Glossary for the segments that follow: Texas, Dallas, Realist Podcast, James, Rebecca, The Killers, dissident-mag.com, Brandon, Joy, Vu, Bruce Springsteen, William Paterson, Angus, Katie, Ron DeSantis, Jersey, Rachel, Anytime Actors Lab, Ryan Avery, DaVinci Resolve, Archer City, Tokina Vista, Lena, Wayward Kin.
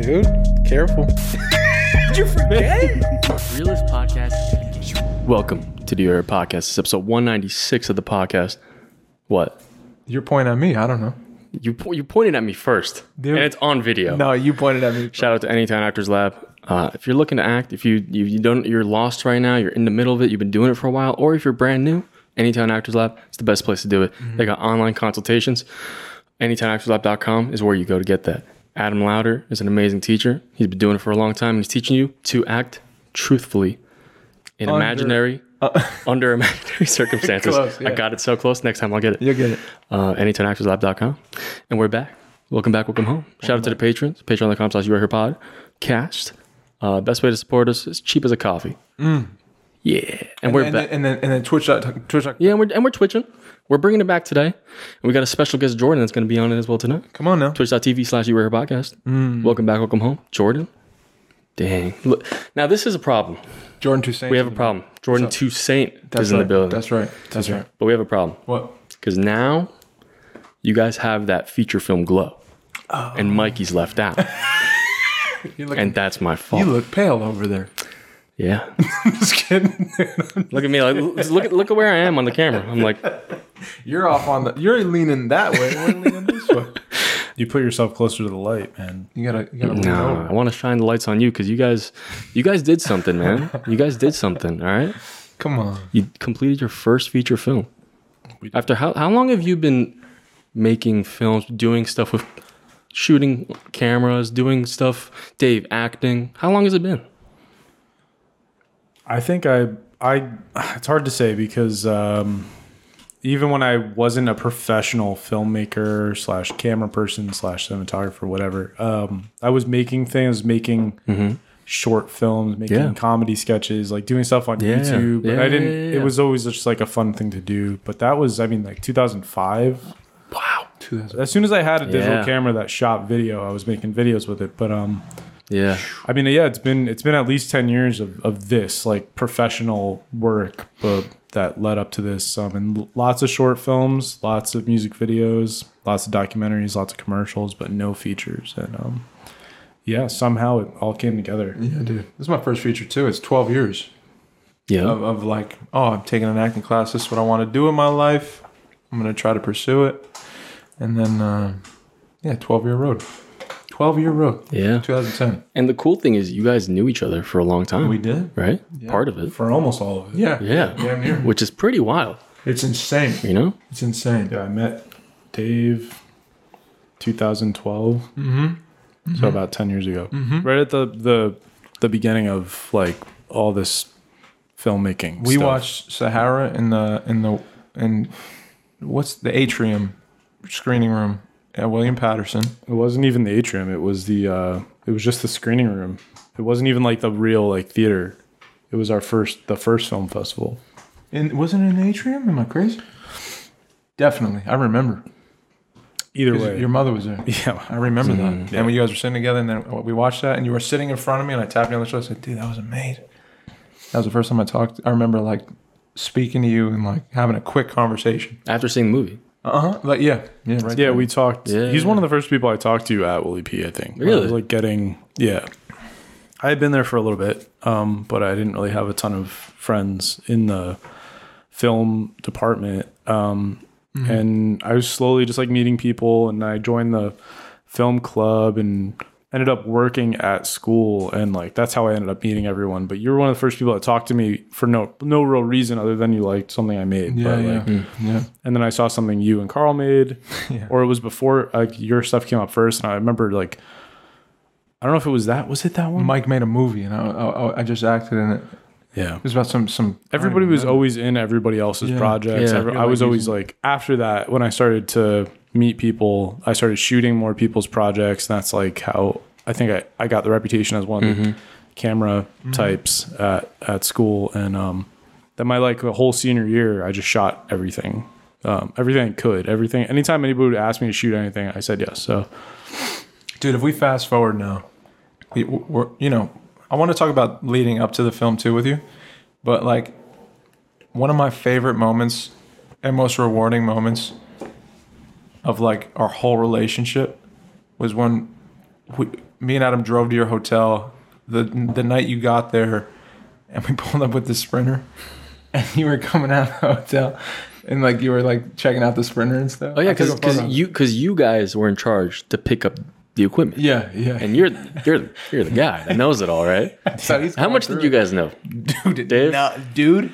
dude. Careful. Did you forget? Realist Podcast. Welcome to the Realist Podcast. It's episode 196 of the podcast. What? You're pointing at me. I don't know. You pointed at me first, dude, and it's on video. No, you pointed at me first. Shout out to Anytime Actors Lab. If you're looking to act, if you don't, you're lost right now, you're in the middle of it, you've been doing it for a while, or if you're brand new, Anytime Actors Lab, it's the best place to do it. Mm-hmm. They got online consultations. AnytimeActorsLab.com is where you go to get that. Adam Lauder is an amazing teacher. He's been doing it for a long time, and he's teaching you to act truthfully in under imaginary circumstances. Close, yeah. I got it so close. Next time I'll get it. You'll get it. AnytimeActorsLab.com. And we're back. Welcome back. Welcome home. Shout out to the patrons. Patreon.com/YouAreHerePod. Best way to support us is cheap as a coffee. Mm. Yeah. And we're back. And then Twitch. Yeah, and we're twitching. We're bringing it back today. And we got a special guest, Jordan, that's going to be on it as well tonight. Come on now. Twitch.tv/YouAreHerePodcast. Mm. Welcome back. Welcome home. Jordan. Dang. Look, now this is a problem. Jordan Toussaint. We have a problem. Jordan Toussaint is in the building. That's right. That's right. But we have a problem. What? Because now you guys have that feature film glow. Oh. And Mikey's left out. And that's my fault. You look pale over there. Yeah. I'm just kidding. Look at me. Like, look at where I am on the camera. I'm like. You're off on the. You're leaning that way. We're leaning this way. You put yourself closer to the light, man. You gotta. No, I want to shine the lights on you because you guys did something, man. You guys did something. All right, come on. You completed your first feature film. After how long have you been making films, doing stuff with shooting cameras, doing stuff, Dave, acting? How long has it been? I think I it's hard to say because. Even when I wasn't a professional filmmaker / camera person / cinematographer, whatever, I was making things, mm-hmm. short films, making comedy sketches, like doing stuff on YouTube. Yeah, and I didn't. It was always just like a fun thing to do. But that was, 2005. Wow. As soon as I had a digital camera that shot video, I was making videos with it. But it's been at least 10 years of this like professional work, but. That led up to this, and lots of short films, lots of music videos, lots of documentaries, lots of commercials, but no features. And somehow it all came together. Yeah, dude, this is my first feature too. It's 12 years. Yeah, of like, oh, I'm taking an acting class. This is what I want to do in my life. I'm gonna try to pursue it, and then 12-year road. Yeah. 2010. And the cool thing is you guys knew each other for a long time. We did. Right? Yeah. Part of it. For almost all of it. Yeah. Yeah. Damn near. Which is pretty wild. It's insane. You know? It's insane. Yeah, I met Dave 2012. Mm-hmm. Mm-hmm. So about 10 years ago. Mm-hmm. Right at the beginning of like all this filmmaking stuff. We watched Sahara in what's the atrium screening room. Yeah, William Paterson. It wasn't even the atrium. It was just the screening room. It wasn't even like the real like theater. It was the first film festival. And wasn't it an atrium? Am I crazy? Definitely, I remember. Either way, your mother was there. Yeah, I remember that. Yeah. And when you guys were sitting together, and then we watched that, and you were sitting in front of me, and I tapped you on the shoulder. I said, "Dude, that was amazing." That was the first time I talked. I remember like speaking to you and like having a quick conversation after seeing the movie. Uh-huh. Like, yeah, right. Yeah, there. We talked. Yeah, he's one of the first people I talked to at Willie P, I think. Really? I was like I had been there for a little bit, but I didn't really have a ton of friends in the film department. Mm-hmm. And I was slowly just like meeting people, and I joined the film club and ended up working at school, and like that's how I ended up meeting everyone. But you were one of the first people that talked to me for no real reason other than you liked something I made. And then I saw something you and Carl made, or it was before like your stuff came up first. And I remember like I don't know if it was that. Was it that one? Mike made a movie, and I just acted in it. Yeah, it was about some. Everybody was always in everybody else's projects. Yeah. I was always like after that when I started to. Meet people, I started shooting more people's projects, and that's like how I think I got the reputation as one of the camera types at school. And then my like the whole senior year I just shot everything I could. Anytime anybody would ask me to shoot anything, I said yes. So dude, if we fast forward now, we're I want to talk about leading up to the film too with you, but like one of my favorite moments and most rewarding moments of like our whole relationship was when me and Adam drove to your hotel the night you got there, and we pulled up with the Sprinter, and you were coming out of the hotel, and like you were like checking out the Sprinter and stuff. Oh yeah, because you guys were in charge to pick up the equipment. Yeah, yeah. And you're the guy that knows it all, right? So he's how much did you guys know, dude? Dave? No, dude,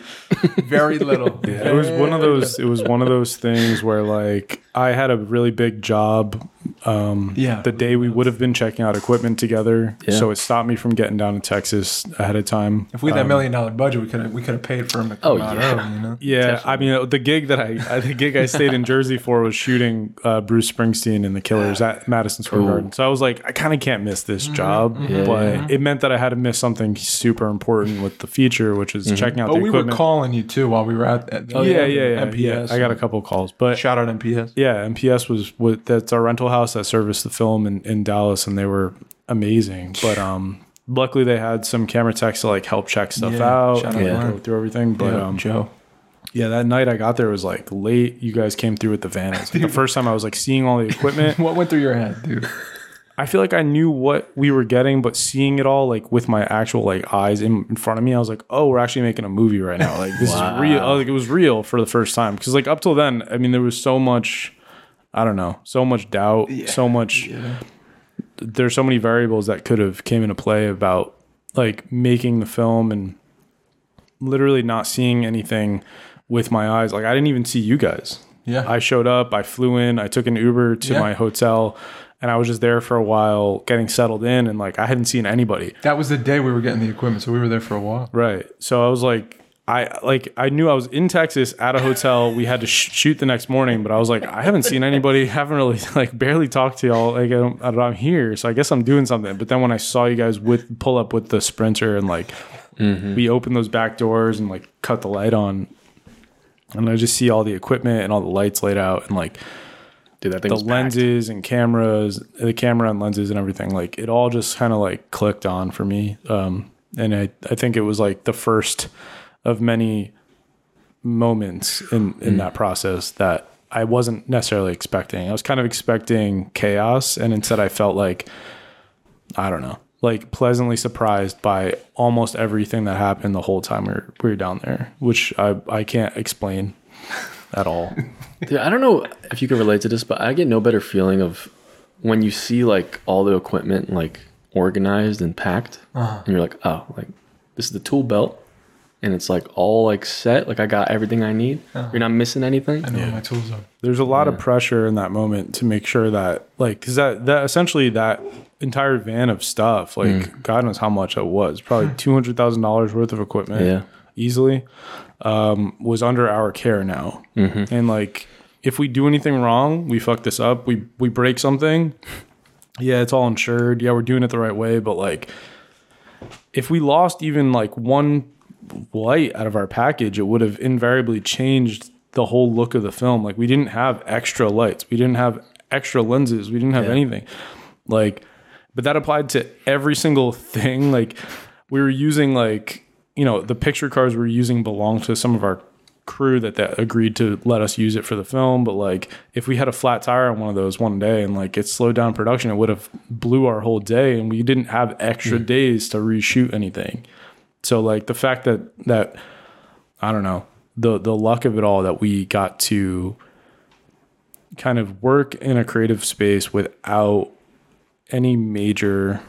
very little. Yeah. It was one of those. It was one of those things where like I had a really big job. The day we would have been checking out equipment together, so it stopped me from getting down to Texas ahead of time. If we had that $1 million budget, we could have paid for him to come out early, you know? Yeah, I mean the gig I stayed in Jersey for was shooting Bruce Springsteen and The Killers at Madison Square Garden. So I was like, I kind of can't miss this job, but it meant that I had to miss something super important with the feature, which is checking out the equipment. We were calling you too while we were out at MPS. I got a couple of calls, but shout out MPS. Yeah, MPS that's our rental house that serviced the film in Dallas, and they were amazing. But luckily they had some camera techs to like help check stuff out and go through everything. But Joe. Yeah, that night I got there, it was like late. You guys came through with the van. It was like the first time I was like seeing all the equipment. What went through your head, dude? I feel like I knew what we were getting, but seeing it all like with my actual like eyes in front of me, I was like, oh, we're actually making a movie right now. Like this is real. Like it was real for the first time. Because like up till then, I mean, there was so much doubt, there's so many variables that could have came into play about like making the film, and literally not seeing anything with my eyes. Like I didn't even see you guys. Yeah. I showed up, I flew in, I took an Uber to my hotel, and I was just there for a while getting settled in, and like I hadn't seen anybody. That was the day we were getting the equipment, so we were there for a while. Right. So I was like, I knew I was in Texas at a hotel. We had to shoot the next morning, but I was like, I haven't seen anybody. Haven't really like barely talked to y'all. Like I'm here, so I guess I'm doing something. But then when I saw you guys pull up with the Sprinter, and like we opened those back doors and like cut the light on, and I just see all the equipment and all the lights laid out, and like that thing, the lenses and cameras, the camera and lenses and everything. Like it all just kind of like clicked on for me, and I think it was like the first of many moments in that process that I wasn't necessarily expecting. I was kind of expecting chaos, and instead I felt like, I don't know, like pleasantly surprised by almost everything that happened the whole time we were down there, which I can't explain at all. Dude, I don't know if you can relate to this, but I get no better feeling of when you see like all the equipment like organized and packed, and you're like, oh, like this is the tool belt. And it's like all like set, like I got everything I need. You're not missing anything. I know what my tools are. There's a lot of pressure in that moment to make sure that like, cause that essentially that entire van of stuff, like God knows how much it was, probably $200,000 worth of equipment easily, was under our care now. And like, if we do anything wrong, we fuck this up, we break something. Yeah, it's all insured. Yeah, we're doing it the right way. But like, if we lost even like one light out of our package, it would have invariably changed the whole look of the film. Like we didn't have extra lights, we didn't have extra lenses, we didn't have anything. Like, but that applied to every single thing. Like we were using, like, you know, the picture cars we were using belonged to some of our crew that agreed to let us use it for the film. But like if we had a flat tire on one of those one day and like it slowed down production, it would have blew our whole day, and we didn't have extra days to reshoot anything. So like the fact that I don't know, the luck of it all that we got to kind of work in a creative space without any major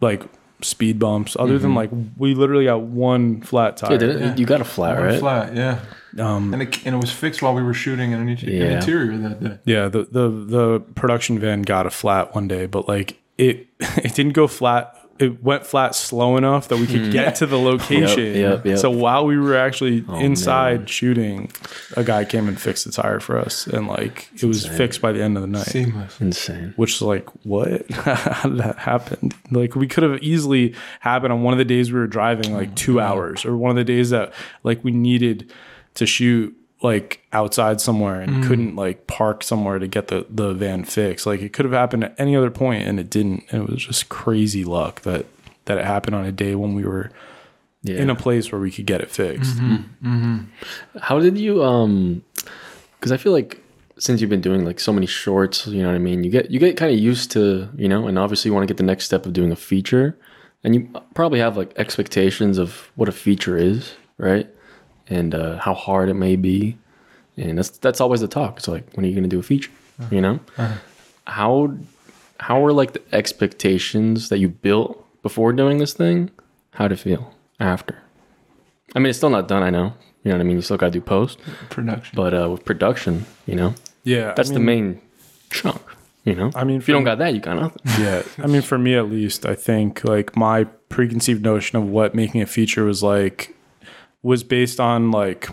like speed bumps, other than like we literally got one flat tire. Yeah. You got a flat, right? Flat, yeah. And it was fixed while we were shooting an interior that day. Yeah, the production van got a flat one day, but like it didn't go flat. It went flat slow enough that we could get to the location. Yep. So while we were actually inside shooting, a guy came and fixed the tire for us, and like it was fixed by the end of the night. Seamless. Insane. Which is like, what? How did that happen? Like we could have easily happened on one of the days we were driving like 2 hours, or one of the days that like we needed to shoot like outside somewhere and couldn't like park somewhere to get the van fixed. Like it could have happened at any other point, and it didn't. And it was just crazy luck that it happened on a day when we were in a place where we could get it fixed. How did you, because I feel like since you've been doing like so many shorts, you know what I mean, you get kind of used to, you know, and obviously you want to get the next step of doing a feature, and you probably have like expectations of what a feature is, right? And how hard it may be. And that's always the talk. It's like, when are you going to do a feature? You know, how were like the expectations that you built before doing this thing? How'd it feel after? I mean, it's still not done. I know. You know what I mean? You still got to do post production, but with production, you know, that's the main chunk, you know? I mean, if you don't got that, you got nothing. Yeah. I mean, for me at least, I think like my preconceived notion of what making a feature was like, was based on like,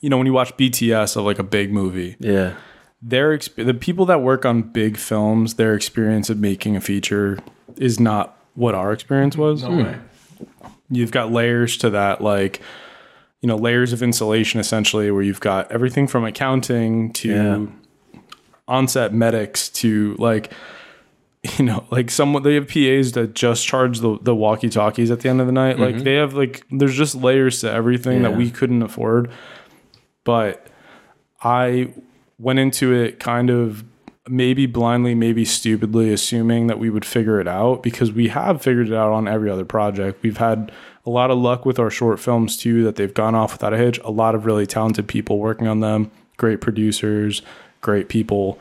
you know, when you watch BTS of like a big movie, yeah, the people that work on big films, their experience of making a feature is not what our experience was. No way. You've got layers to that, like, you know, layers of insulation, essentially, where you've got everything from accounting to on-set medics to, like, you know, like someone, they have PAs that just charge the walkie-talkies at the end of the night. Mm-hmm. Like, they have, like, there's just layers to everything that we couldn't afford. But I went into it kind of maybe blindly, maybe stupidly, assuming that we would figure it out, because we have figured it out on every other project. We've had a lot of luck with our short films too, that they've gone off without a hitch. A lot of really talented people working on them, great producers, great people,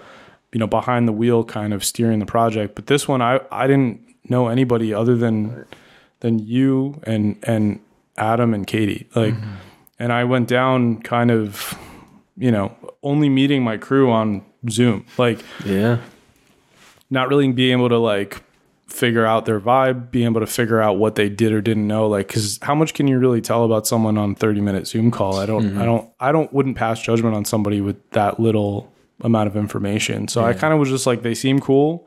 you know, behind the wheel kind of steering the project. But this one, I didn't know anybody other than you and Adam and Katie. Like, and I went down kind of, you know, only meeting my crew on Zoom, like, not really being able to like figure out their vibe, being able to figure out what they did or didn't know, like, because how much can you really tell about someone on 30-minute Zoom call? I wouldn't pass judgment on somebody with that little amount of information. So I kind of was just like, they seem cool.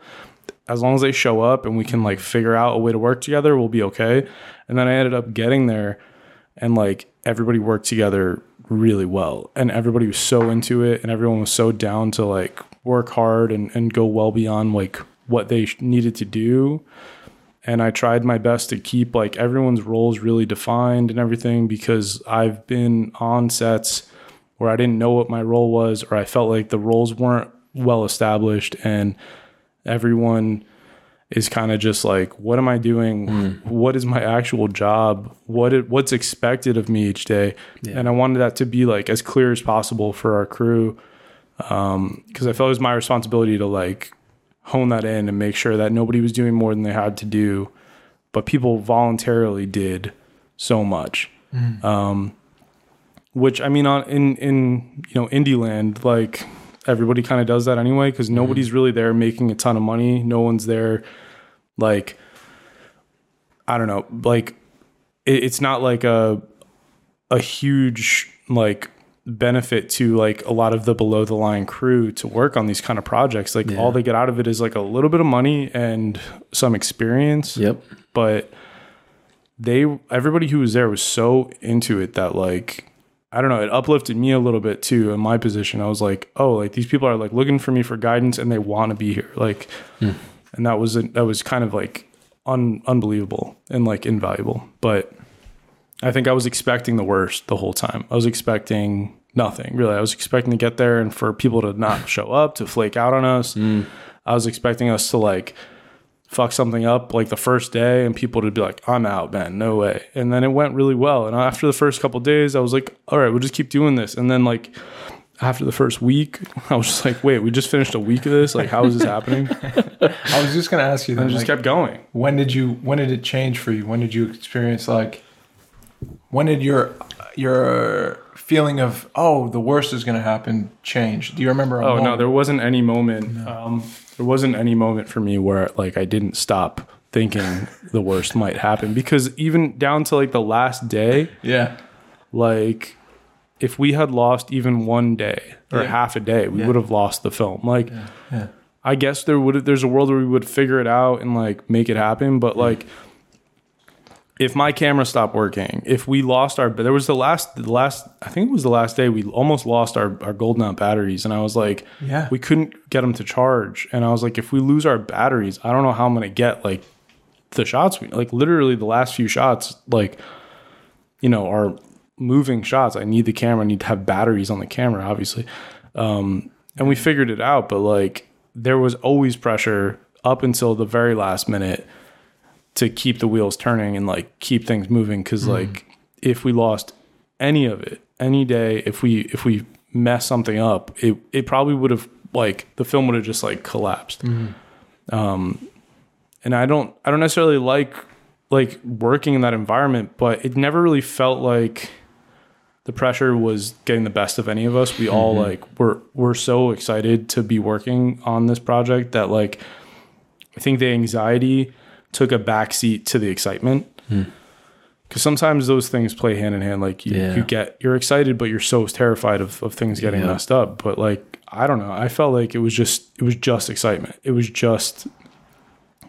As long as they show up and we can like figure out a way to work together, we'll be okay. And then I ended up getting there, and like everybody worked together really well, and everybody was so into it, and everyone was so down to like work hard and go well beyond like what they needed to do. And I tried my best to keep like everyone's roles really defined and everything, because I've been on sets where I didn't know what my role was, or I felt like the roles weren't well established, and everyone is kind of just like, what am I doing? What is my actual job? What's expected of me each day? Yeah. And I wanted that to be like as clear as possible for our crew, because I felt it was my responsibility to like hone that in and make sure that nobody was doing more than they had to do, but people voluntarily did so much. Which, I mean, in you know, indie land, like, everybody kind of does that anyway, because nobody's really there making a ton of money. No one's there, like, I don't know, like, it's not like a huge like benefit to like a lot of the below the line crew to work on these kind of projects. Like, all they get out of it is like a little bit of money and some experience. But everybody who was there was so into it that, like, I don't know, it uplifted me a little bit too in my position. I was like, oh, like, these people are like looking for me for guidance, and they want to be here. Like, and that was kind of like unbelievable and like invaluable. But I think I was expecting the worst the whole time. I was expecting nothing, really. I was expecting to get there and for people to not show up, to flake out on us. I was expecting us to like fuck something up like the first day, and people to be like, I'm out, man, no way. And then it went really well, and after the first couple of days I was like, all right, we'll just keep doing this. And then like after the first week I was just like, wait, we just finished a week of this, like, how is this happening? I was just gonna ask you then, I just like, kept going. When did it change for you? When did you experience, like, when did your feeling of, oh, the worst is going to happen, change? Do you remember a moment? No, there wasn't any moment. There wasn't any moment for me where like I didn't stop thinking the worst might happen, because even down to like the last day, like if we had lost even one day or half a day, we would have lost the film. Like, I guess there's a world where we would figure it out and like make it happen, but like, if my camera stopped working, if we lost our, there was the last, I think it was the last day, we almost lost our Goldmount batteries. And I was like, we couldn't get them to charge. And I was like, if we lose our batteries, I don't know how I'm going to get like the shots. Like, literally the last few shots, like, you know, are moving shots. I need the camera. I need to have batteries on the camera, obviously. and we figured it out, but like there was always pressure up until the very last minute to keep the wheels turning and like keep things moving. Cause like if we lost any of it, any day, if we mess something up, it probably would have like the film would have just like collapsed. And I don't necessarily like working in that environment, but it never really felt like the pressure was getting the best of any of us. We all like we're so excited to be working on this project that like I think the anxiety took a backseat to the excitement. Because sometimes those things play hand in hand. Like you're excited, but you're so terrified of things getting messed up. But like I don't know. I felt like it was just excitement. It was just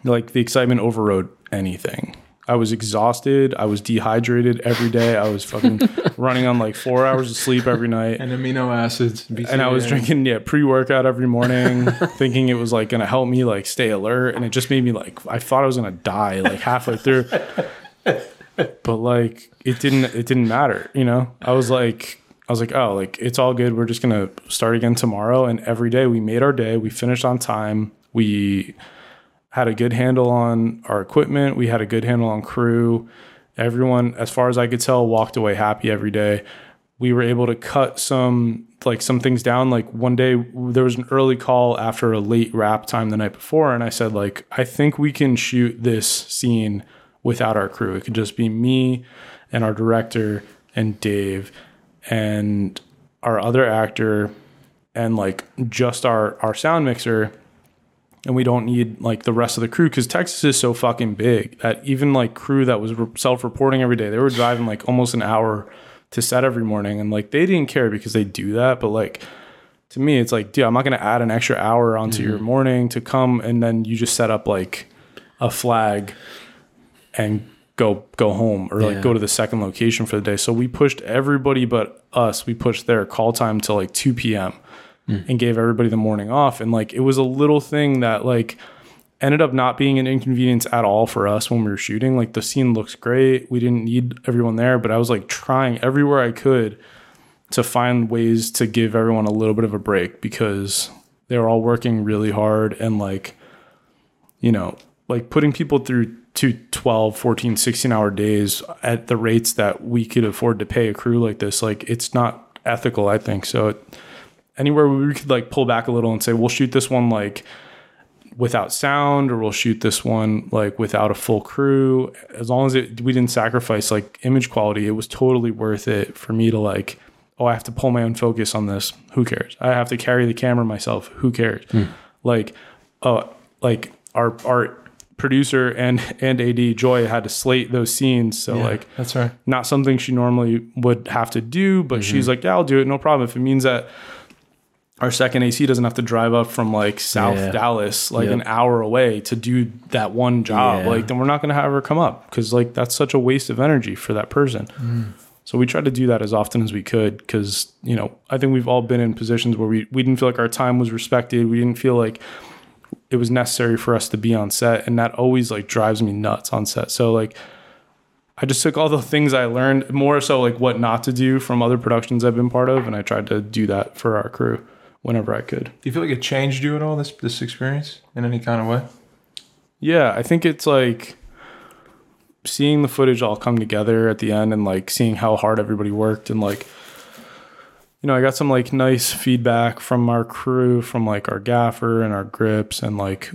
like the excitement overrode anything. I was exhausted. I was dehydrated every day. I was fucking running on like 4 hours of sleep every night. And amino acids. BCAA. And I was drinking pre-workout every morning, thinking it was like going to help me like stay alert. And it just made me like, I thought I was going to die like halfway through. But like, it didn't matter. You know, I was like, oh, like it's all good. We're just going to start again tomorrow. And every day we made our day. We finished on time. We had a good handle on our equipment. We had a good handle on crew. Everyone, as far as I could tell, walked away happy every day. We were able to cut some things down. Like one day there was an early call after a late wrap time the night before. And I said, like, I think we can shoot this scene without our crew. It could just be me and our director and Dave and our other actor and like just our sound mixer. And we don't need like the rest of the crew because Texas is so fucking big that even like crew that was self-reporting every day, they were driving like almost an hour to set every morning. And like, they didn't care because they do that. But like, to me, it's like, dude, I'm not going to add an extra hour onto your morning to come. And then you just set up like a flag and go home or like go to the second location for the day. So we pushed everybody but us. We pushed their call time to like 2 p.m. and gave everybody the morning off. And like, it was a little thing that like ended up not being an inconvenience at all for us when we were shooting. Like the scene looks great. We didn't need everyone there, but I was like trying everywhere I could to find ways to give everyone a little bit of a break because they were all working really hard. And like, you know, like putting people through 12, 14, 16 hour days at the rates that we could afford to pay a crew like this, like it's not ethical, I think. So anywhere we could like pull back a little and say, we'll shoot this one like without sound, or we'll shoot this one like without a full crew. As long as we didn't sacrifice like image quality, it was totally worth it for me to like, oh, I have to pull my own focus on this. Who cares? I have to carry the camera myself. Who cares? Like, like our producer and AD Joy had to slate those scenes. So like, that's right. Not something she normally would have to do, but she's like, yeah, I'll do it. No problem. If it means that our second AC doesn't have to drive up from like South Dallas, like an hour away to do that one job. Like then we're not going to have her come up. Cause like, that's such a waste of energy for that person. So we tried to do that as often as we could. Cause you know, I think we've all been in positions where we didn't feel like our time was respected. We didn't feel like it was necessary for us to be on set. And that always like drives me nuts on set. So like, I just took all the things I learned, more so like what not to do from other productions I've been part of. And I tried to do that for our crew whenever I could. Do you feel like it changed you at all, this experience, in any kind of way? Yeah, I think it's like seeing the footage all come together at the end and like seeing how hard everybody worked. And like, you know, I got some like nice feedback from our crew, from like our gaffer and our grips and like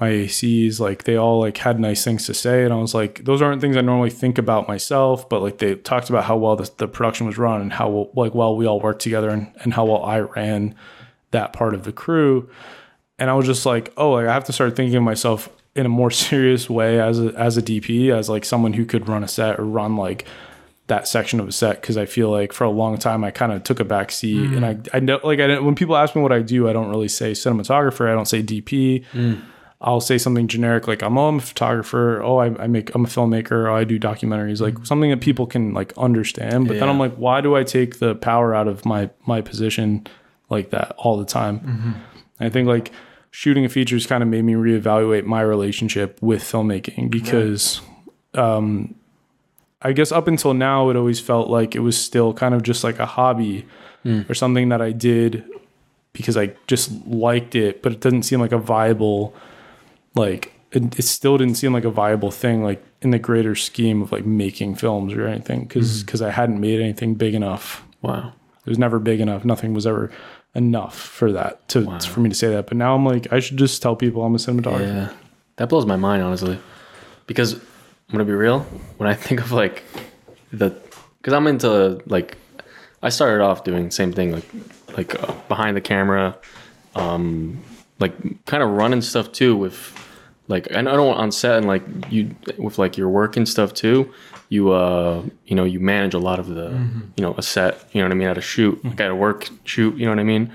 my ACs. Like they all like had nice things to say. And I was like, those aren't things I normally think about myself, but like they talked about how well the production was run and how like well we all worked together and how well I ran that part of the crew. And I was just like, oh, like I have to start thinking of myself in a more serious way as a DP, as like someone who could run a set or run like that section of a set. Cause I feel like for a long time, I kind of took a back seat and I know, like I didn't, when people ask me what I do, I don't really say cinematographer. I don't say DP. I'll say something generic like, I'm a photographer. Oh, I'm a filmmaker. Oh, I do documentaries. Like something that people can like understand. But then I'm like, why do I take the power out of my position like that all the time? I think like shooting a feature has kind of made me reevaluate my relationship with filmmaking because I guess up until now it always felt like it was still kind of just like a hobby or something that I did because I just liked it, but it doesn't seem like a viable, like, it still didn't seem like a viable thing, like, in the greater scheme of, like, making films or anything, because I hadn't made anything big enough. Wow. It was never big enough. Nothing was ever enough for that, for me to say that. But now I'm like, I should just tell people I'm a cinematographer. Yeah. That blows my mind, honestly, because I'm going to be real. When I think of, like, because I'm into, like, I started off doing the same thing, like behind the camera, like kind of running stuff too with, like, and I don't want on set and like you with like your work and stuff too. You you manage a lot of the, a set, you know what I mean? At a shoot, mm-hmm. like at a work shoot, you know what I mean?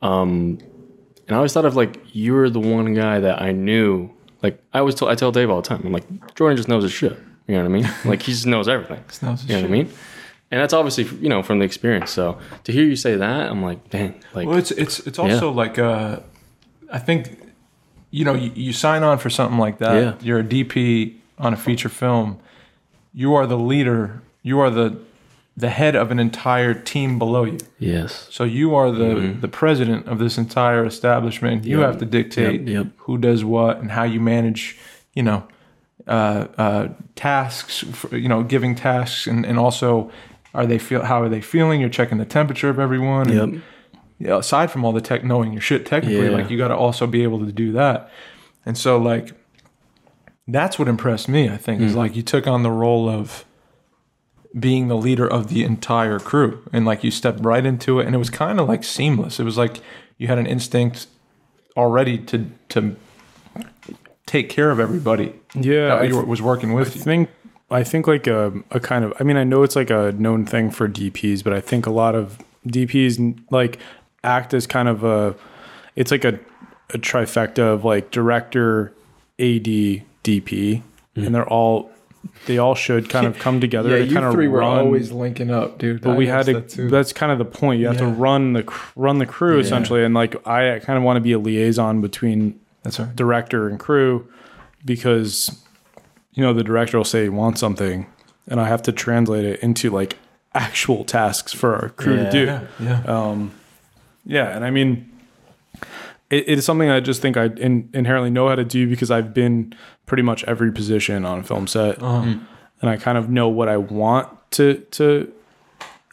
And I always thought of like, you were the one guy that I knew, like I tell Dave all the time, I'm like, Jordan just knows his shit. You know what I mean? Like he just knows everything. Just knows his shit. What I mean? And that's obviously, you know, from the experience. So to hear you say that, I'm like, dang. Like, well, it's also like, I think, you know, you sign on for something like that. Yeah. You're a DP on a feature film. You are the leader. You are the head of an entire team below you. Yes. So you are the president of this entire establishment. You have to dictate who does what and how you manage, you know, tasks, for, you know, giving tasks. And also, how are they feeling? You're checking the temperature of everyone. Yep. And, you know, aside from all the knowing your shit technically, like you got to also be able to do that. And so like, that's what impressed me, I think, is like you took on the role of being the leader of the entire crew, and like you stepped right into it, and it was kind of like seamless. It was like you had an instinct already to take care of everybody. Yeah, that was working with you. I think like a kind of, I mean, I know it's like a known thing for DPs, but I think a lot of DPs like act as kind of it's like a trifecta of like director, AD, DP, and they all should kind of come together. Yeah, to kind of three were always linking up, dude. But that's kind of the point. You have to run the crew essentially, and like I kind of want to be a liaison between director and crew, because you know the director will say he wants something, and I have to translate it into like actual tasks for our crew to do. Yeah, and I mean. It is something I just think I inherently know how to do, because I've been pretty much every position on a film set, and I kind of know what I want to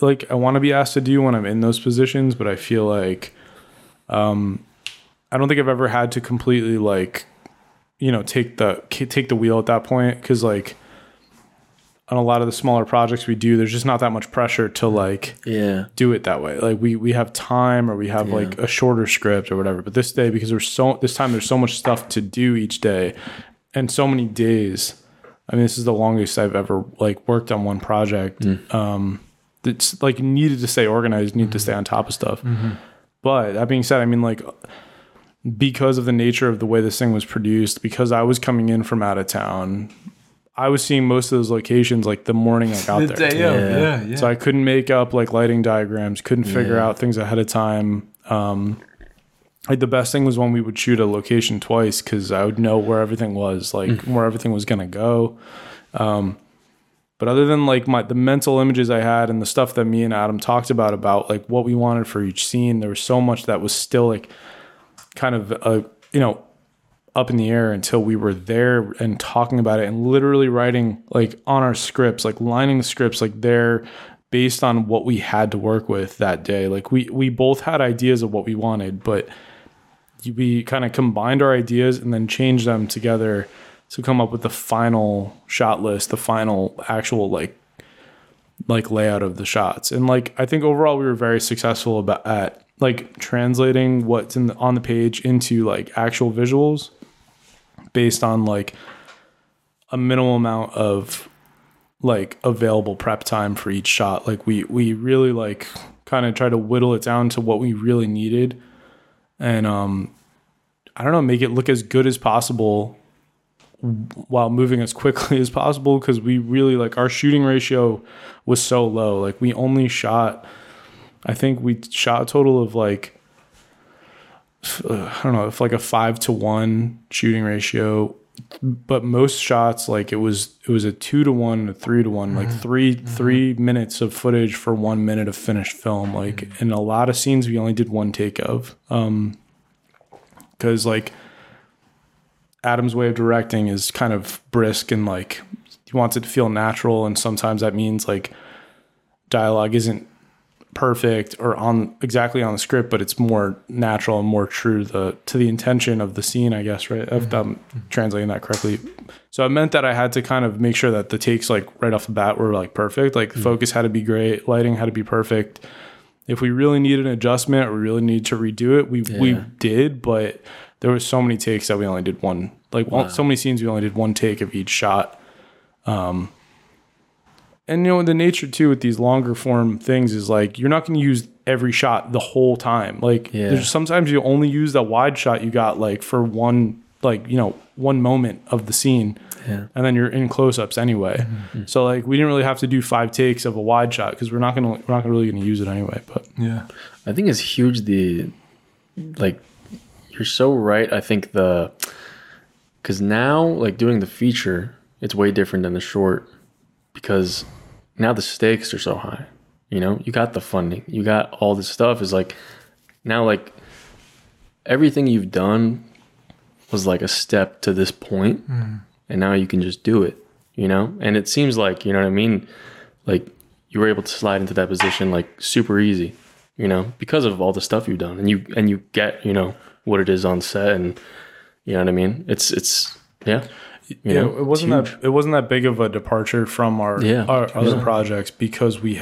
like. I want to be asked to do when I'm in those positions, but I feel like I don't think I've ever had to completely like, you know, take the wheel at that point, because like on a lot of the smaller projects we do, there's just not that much pressure to like do it that way. Like we have time, or we have like a shorter script or whatever. But this day, because there's so much stuff to do each day, and so many days. I mean, this is the longest I've ever like worked on one project. It's like needed to stay organized, needed to stay on top of stuff. But that being said, I mean, like, because of the nature of the way this thing was produced, because I was coming in from out of town, I was seeing most of those locations like the morning I got there. Yeah. So I couldn't make up like lighting diagrams, couldn't figure out things ahead of time. Like the best thing was when we would shoot a location twice, because I would know where everything was, like where everything was going to go. But other than like the mental images I had and the stuff that me and Adam talked about like what we wanted for each scene, there was so much that was still like kind of up in the air until we were there and talking about it, and literally writing like on our scripts, like lining the scripts like there based on what we had to work with that day. Like we both had ideas of what we wanted, but we kind of combined our ideas and then changed them together to come up with the final shot list, the final actual like layout of the shots. And like I think overall we were very successful at like translating what's on the page into like actual visuals, based on like a minimal amount of like available prep time for each shot. Like we really like kind of try to whittle it down to what we really needed, and I don't know, make it look as good as possible while moving as quickly as possible, because we really like our shooting ratio was so low. Like we only shot, I think we shot a total of like, I don't know, if like a 5-1 shooting ratio But most shots, like it was a 2-to-1, a 3-to-1, mm-hmm. like three minutes of footage for 1 minute of finished film. Like, mm-hmm. and a lot of scenes we only did one take of, because like Adam's way of directing is kind of brisk and like he wants it to feel natural, and sometimes that means like dialogue isn't perfect or exactly on the script, but it's more natural and more true to the intention of the scene, I guess, right? If I'm translating that correctly. So it meant that I had to kind of make sure that the takes like right off the bat were like perfect. Like focus had to be great, lighting had to be perfect. If we really needed an adjustment or we really needed to redo it, we did, but there were so many takes that we only did one. Like so many scenes we only did one take of each shot. And, you know, the nature, too, with these longer form things is, like, you're not going to use every shot the whole time. Like, there's sometimes you only use that wide shot you got, like, for one, like, you know, one moment of the scene. Yeah. And then you're in close-ups anyway. Mm-hmm. So, like, we didn't really have to do 5 takes of a wide shot because we're not really going to use it anyway. But, yeah. I think it's huge, you're so right. I think because now, like, doing the feature, it's way different than the short because now the stakes are so high, you know, you got the funding, you got all this stuff is like, now like everything you've done was like a step to this point and now you can just do it, you know? And it seems like, you know what I mean? Like you were able to slide into that position, like super easy, you know, because of all the stuff you've done and you get, you know, what it is on set and you know what I mean? It's yeah. You know, yeah, it wasn't that big of a departure from our other projects because we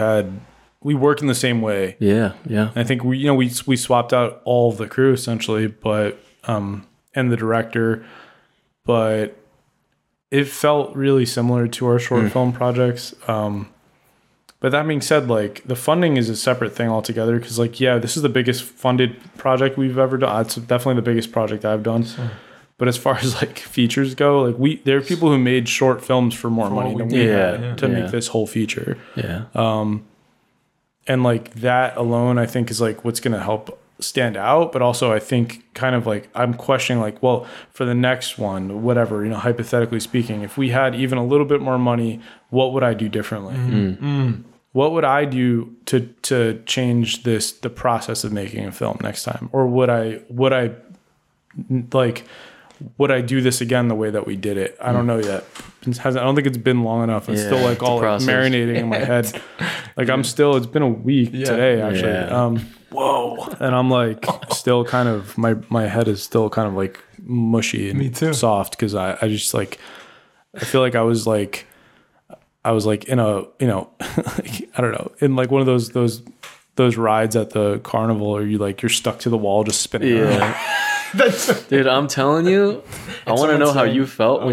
worked in the same way. Yeah, yeah. And I think we swapped out all of the crew essentially, but and the director, but it felt really similar to our short film projects. But that being said, like the funding is a separate thing altogether because like this is the biggest funded project we've ever done. It's definitely the biggest project I've done. So. But as far as like features go, like there are people who made short films for more money than we had to make this whole feature. Yeah. And like that alone, I think is like what's going to help stand out. But also, I think kind of like I'm questioning like, well, for the next one, whatever, you know, hypothetically speaking, if we had even a little bit more money, what would I do differently? Mm. What would I do to change the process of making a film next time? Or would I like? Would I do this again the way that we did it? I don't know yet. I don't think it's been long enough. It's still like all like marinating in my head. Like it's been a week today actually. Yeah. Whoa. And I'm like still kind of, my head is still kind of like mushy and me too. Soft. Cause I just like, I feel like I was like in a, you know, like, I don't know, in like one of those rides at the carnival or you like, you're stuck to the wall just spinning around. Dude, I'm telling you, I want to know how you felt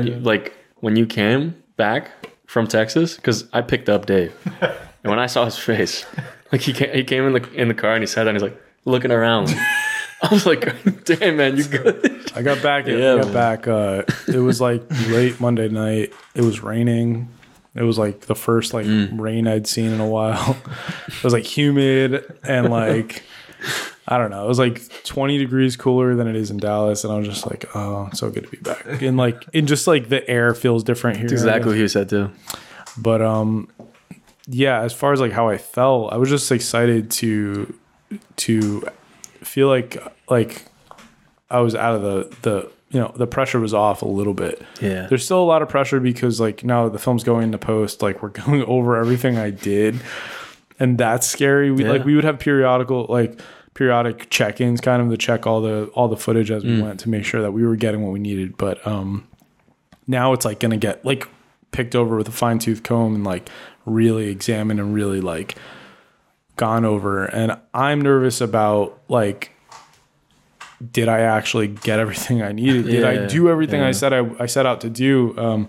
when you came back from Texas, because I picked up Dave, and when I saw his face, like he came in the car and he sat down, he's like looking around. I was like, "Damn, man, you good?" I got back. It was like late Monday night. It was raining. It was like the first like rain I'd seen in a while. It was like humid and like. I don't know. It was like 20 degrees cooler than it is in Dallas. And I was just like, oh, it's so good to be back. And like, it just like the air feels different here. That's exactly what you said too. But as far as like how I felt, I was just excited to feel like I was out of the you know, the pressure was off a little bit. Yeah. There's still a lot of pressure because like now the film's going into post, like we're going over everything I did. And that's scary. We would have periodic check-ins, kind of to check all the footage as we went to make sure that we were getting what we needed. But now it's like going to get like picked over with a fine-tooth comb and like really examined and really like gone over. And I'm nervous about like, did I actually get everything I needed? Did I do everything I said I set out to do?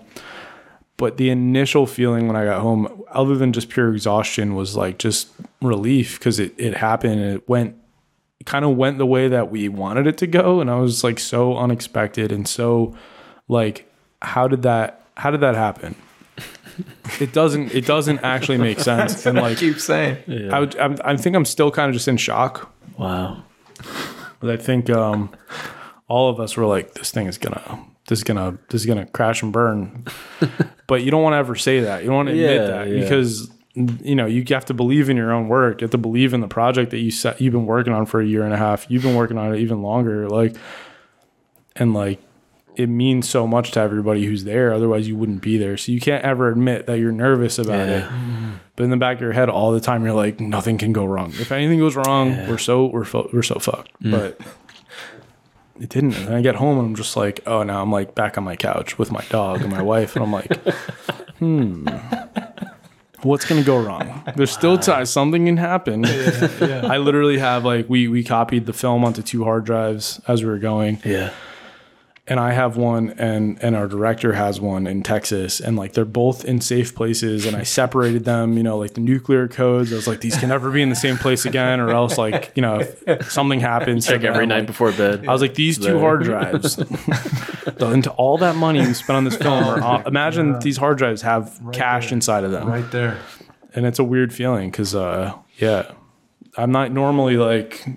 But the initial feeling when I got home, other than just pure exhaustion, was like just relief because it happened and it kind of went the way that we wanted it to go. And I was like so unexpected and so like, how did that happen? It doesn't actually make sense. And like I keep saying, I think I'm still kind of just in shock. Wow. But I think all of us were like, this thing is gonna this is gonna crash and burn. But you don't want to ever say that. You don't want to admit that because you know you have to believe in your own work. You have to believe in the project that you've been working on for a year and a half. You've been working on it even longer. It means so much to everybody who's there. Otherwise, you wouldn't be there. So you can't ever admit that you're nervous about it. But in the back of your head, all the time, you're like, nothing can go wrong. If anything goes wrong, we're so fucked. Mm. But it didn't. And I get home and I'm just like, oh, now I'm like back on my couch with my dog and my wife, and I'm like, what's gonna go wrong? There's still time. Something can happen. I literally have we copied the film onto 2 hard drives as we were going. Yeah. And I have one and our director has one in Texas, and they're both in safe places, and I separated them, the nuclear codes. I was like, these can never be in the same place again, or else if something happens. Check every night before bed. I was like, these 2 hard drives, into all that money we spent on this film, imagine these hard drives have cash inside of them. Right there. And it's a weird feeling because, I'm not normally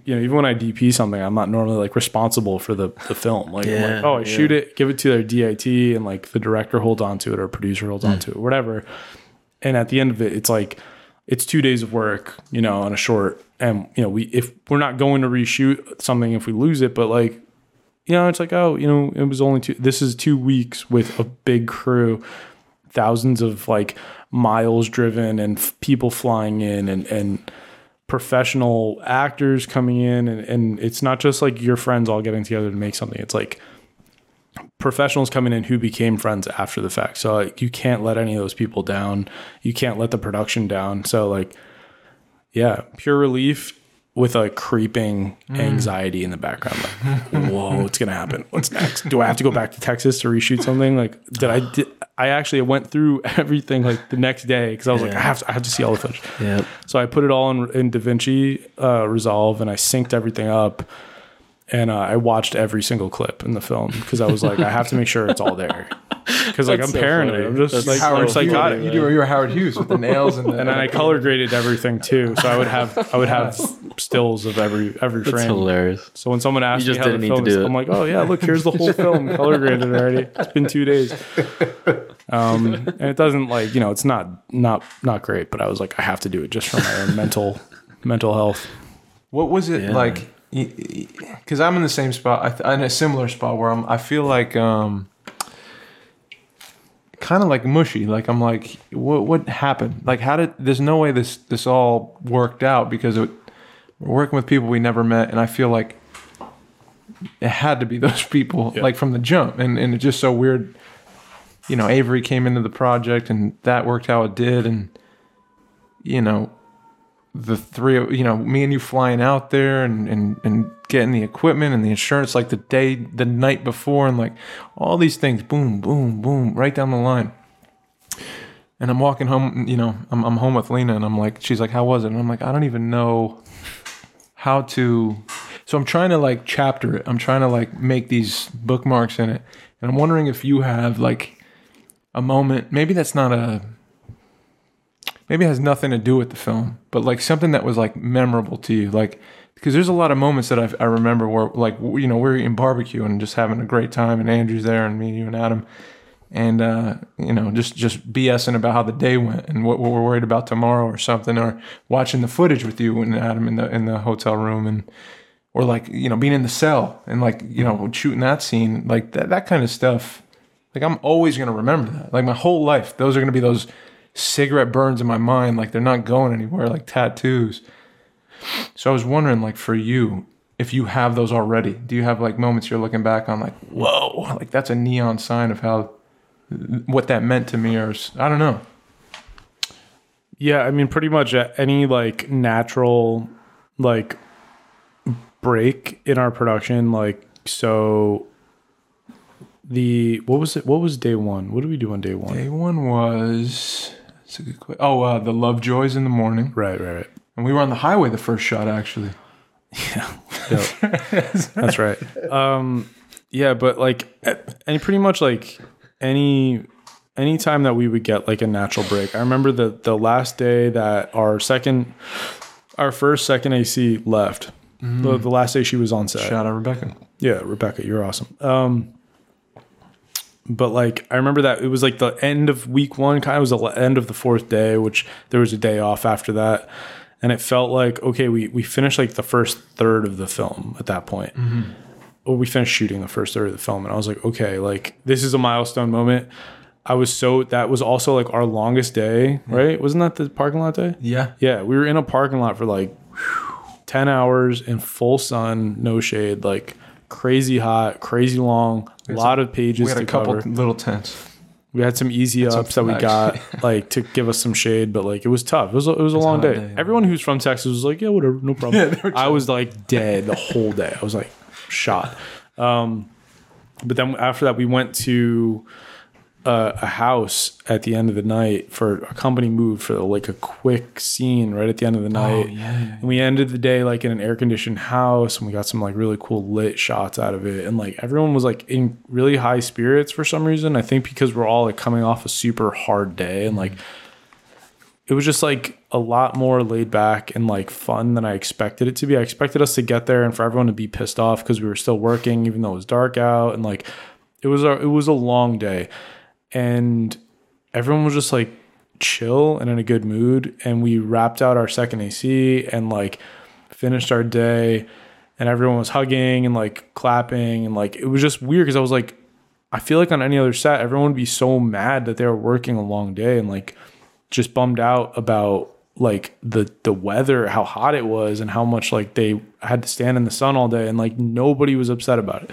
even when I DP something, I'm not normally responsible for the film. Shoot it, give it to their DIT, and the director holds on to it or producer holds on to it, whatever. And at the end of it, it's it's 2 days of work, on a short. And if we're not going to reshoot something, if we lose it, but it's it was only 2. This is 2 weeks with a big crew, thousands of miles driven and people flying in and professional actors coming in, and it's not just your friends all getting together to make something. It's professionals coming in who became friends after the fact. So you can't let any of those people down. You can't let the production down. So pure relief with a creeping anxiety in the background. Whoa, what's gonna happen? What's next? Do I have to go back to Texas to reshoot something? I actually went through everything the next day because I was I have to see all the footage. Yeah. So I put it all in DaVinci Resolve, and I synced everything up, and I watched every single clip in the film because I was I have to make sure it's all there because I'm so paranoid. Funny. I'm just Howard psychotic. You were Howard Hughes with the nails and then I color graded everything too, so I would have stills of every frame. That's hilarious. So when someone asks me how the film is, I'm like, oh yeah, look, here's the whole film color graded already. It's been 2 days. And it doesn't it's not great, but I was I have to do it just for my own mental health. What was it like? Because I'm in the same spot, in a similar spot where I feel kind of mushy. I'm what happened? There's no way this all worked out because we're working with people we never met, and I feel it had to be those people from the jump, and it's just so weird. Avery came into the project and that worked how it did. And, the three of, me and you flying out there and getting the equipment and the insurance, the night before, and all these things, boom, boom, boom, right down the line. And I'm walking home, I'm home with Lena, and I'm she's how was it? And I'm I don't even know how to. So I'm trying to chapter it. I'm trying to make these bookmarks in it. And I'm wondering if you have a moment, maybe that's not maybe it has nothing to do with the film, but something that was memorable to you, because there's a lot of moments that I remember where we're eating barbecue and just having a great time, and Andrew's there, and me and you and Adam, and just BSing about how the day went and what we're worried about tomorrow or something, or watching the footage with you and Adam in the hotel room, and or being in the cell and shooting that scene, that kind of stuff. I'm always going to remember that. My whole life, those are going to be those cigarette burns in my mind. They're not going anywhere, tattoos. So I was wondering, for you, if you have those already. Do you have, moments you're looking back on, whoa, that's a neon sign of what that meant to me, or I don't know. Yeah, I mean, pretty much any, natural, break in our production, so... What was day one? What did we do on day one? Day one was... That's a good question. Oh, the Lovejoys in the morning. Right. And we were on the highway the first shot, actually. Yeah. That's right. Yeah, but and pretty much any time that we would get a natural break. I remember the last day that our first AC left. Mm. The last day she was on set. Shout out Rebecca. Yeah, Rebecca, you're awesome. But like, I remember that it was like the end of week one, kind of was the end of the fourth day, which there was a day off after that. And it felt like, okay, we finished like the first third of the film at that point. Mm-hmm. We finished shooting the first third of the film. And I was like, okay, like this is a milestone moment. I was so, that was also like our longest day, right? Wasn't that the parking lot day? Yeah. Yeah. We were in a parking lot for like 10 hours in full sun, no shade, like crazy hot, crazy long, a lot of pages. We had a couple little tents. We had some easy ups that we got like to give us some shade, but like it was tough. It was a long day. Yeah. Everyone who's from Texas was like, yeah, whatever, no problem. Yeah, I was like dead the whole day. I was like shot. But then after that, we went to a house at the end of the night for a company move for like a quick scene right at the end of the night. Oh, yeah. And we ended the day like in an air conditioned house, and we got some like really cool lit shots out of it. And like everyone was like in really high spirits for some reason. I think because we're all like coming off a super hard day, and like it was just like a lot more laid back and like fun than I expected it to be. I expected us to get there and for everyone to be pissed off because we were still working even though it was dark out, and like it was a long day, and everyone was just like chill and in a good mood. And we wrapped out our second AC and like finished our day, and everyone was hugging and like clapping, and like it was just weird because I was like, I feel like on any other set everyone would be so mad that they were working a long day and like just bummed out about like the weather, how hot it was, and how much like they had to stand in the sun all day, and like nobody was upset about it.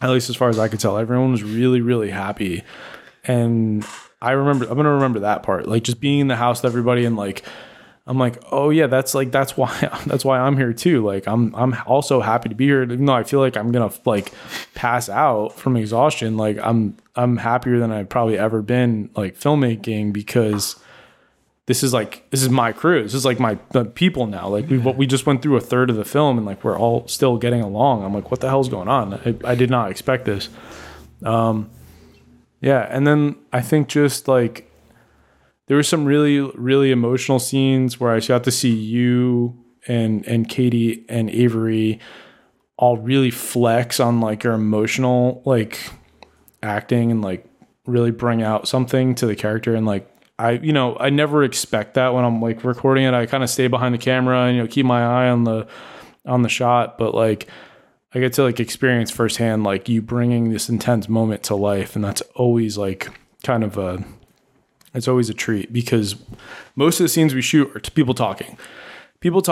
At least as far as I could tell, everyone was really, really happy. And I'm going to remember that part, like just being in the house with everybody, and like I'm like, oh yeah, that's why I'm here too. Like I'm also happy to be here, even though I feel like I'm gonna like pass out from exhaustion. Like I'm happier than I've probably ever been like filmmaking, because this is my crew. This is like the people now. Like we just went through a third of the film, and like we're all still getting along. I'm like, what the hell's going on? I did not expect this. Yeah, and then I think just like, there were some really, really emotional scenes where I got to see you and Katie and Avery all really flex on like your emotional like acting, and like really bring out something to the character. And like I never expect that when I'm like recording it. I kind of stay behind the camera and keep my eye on the shot, but like I get to like experience firsthand like you bringing this intense moment to life, and that's always like kind of a. It's always a treat, because most of the scenes we shoot are people talking, people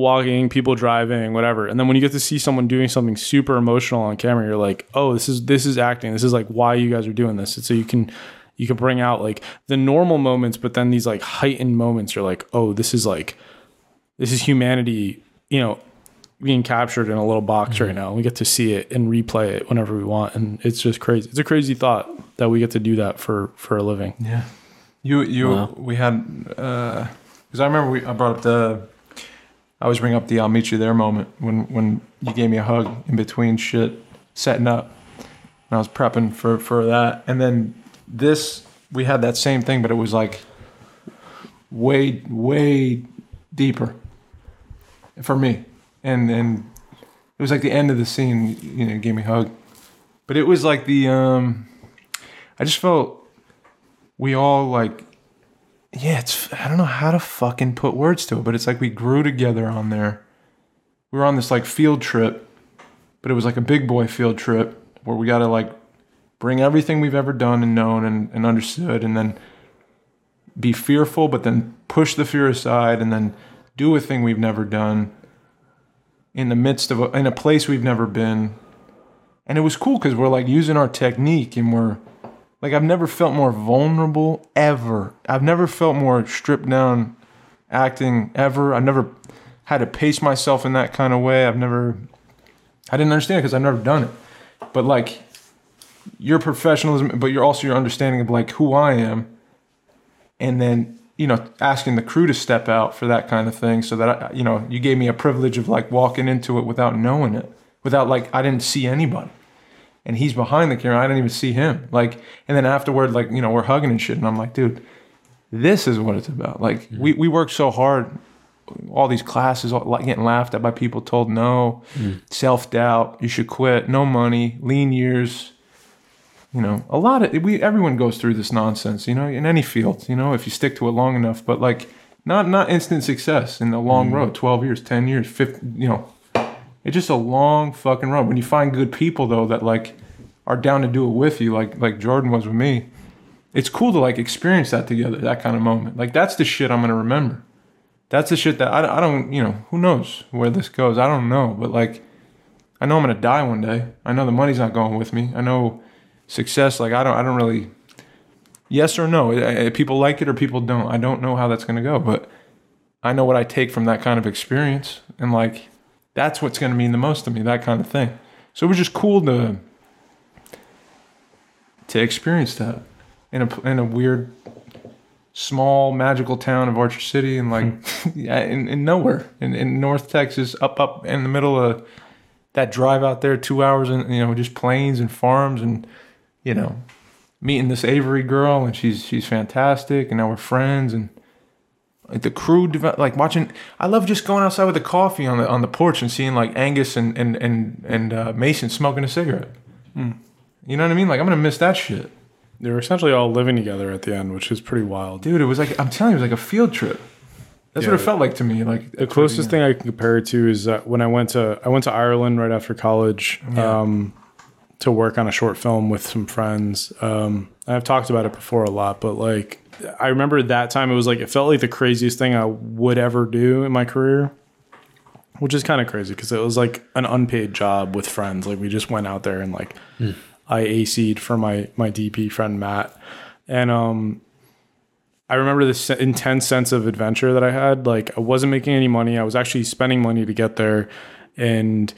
walking, people driving, whatever. And then when you get to see someone doing something super emotional on camera, you're like, oh, this is acting. This is like why you guys are doing this. And so you can bring out like the normal moments, but then these like heightened moments, you're like, oh, this is humanity, being captured in a little box right now. We get to see it and replay it whenever we want. And it's just crazy. It's a crazy thought that we get to do that for a living. Yeah. We had, because I remember I always bring up the I'll meet you there moment when you gave me a hug in between shit, setting up, and I was prepping for that. And then we had that same thing, but it was like way, way deeper for me. And then it was like the end of the scene, you gave me a hug, but it was like the, I just felt, we all like, yeah, it's, I don't know how to fucking put words to it, but it's like we grew together on there. We were on this like field trip, but it was like a big boy field trip where we got to like bring everything we've ever done and known and understood, and then be fearful, but then push the fear aside, and then do a thing we've never done in the midst of in a place we've never been. And it was cool because we're like using our technique, and we're, like, I've never felt more vulnerable ever. I've never felt more stripped down acting ever. I've never had to pace myself in that kind of way. I didn't understand it because I've never done it. But, like, your professionalism, but you're also your understanding of, like, who I am. And then, asking the crew to step out for that kind of thing, so that, you gave me a privilege of, like, walking into it without knowing it. Without, like, I didn't see anybody. And he's behind the camera. I didn't even see him. Like, and then afterward, like, we're hugging and shit. And I'm like, dude, this is what it's about. Like, we work so hard. All these classes, getting laughed at by people, told no, self-doubt, you should quit, no money, lean years. You know, a lot of everyone goes through this nonsense, you know, in any field, you know, if you stick to it long enough, but like not instant success in the long road, 12 years, 10 years, 50, you know, it's just a long fucking road. When you find good people though, that like are down to do it with you, like Jordan was with me, it's cool to like experience that together, that kind of moment. Like that's the shit I'm going to remember. That's the shit that I don't, you know, who knows where this goes? I don't know. But like, I know I'm going to die one day. I know the money's not going with me. I know success, like I don't really, yes or no. People like it or people don't. I don't know how that's going to go, but I know what I take from that kind of experience. And like, that's what's going to mean the most to me, that kind of thing. So it was just cool to experience that in a weird, small, magical town of Archer City and like in nowhere in North Texas, up in the middle of that drive out there, 2 hours, and you know, just plains and farms, and you know, meeting this Avery girl, and she's fantastic, and now we're friends, and like the crew, like watching. I love just going outside with a coffee on the porch and seeing like Angus and Mason smoking a cigarette. You know what I mean? Like I'm gonna miss that shit. They were essentially all living together at the end, which is pretty wild, dude. It was like, I'm telling you, it was like a field trip. That's what it felt like to me. Like the closest thing I can compare it to is when I went to Ireland right after college. Yeah. To work on a short film with some friends. And I've talked about it before a lot, but like I remember that time, it was like, it felt like the craziest thing I would ever do in my career, which is kind of crazy because it was like an unpaid job with friends. Like we just went out there and like I AC'd for my DP friend Matt, and I remember this intense sense of adventure that I had. Like I wasn't making any money. I was actually spending money to get there, and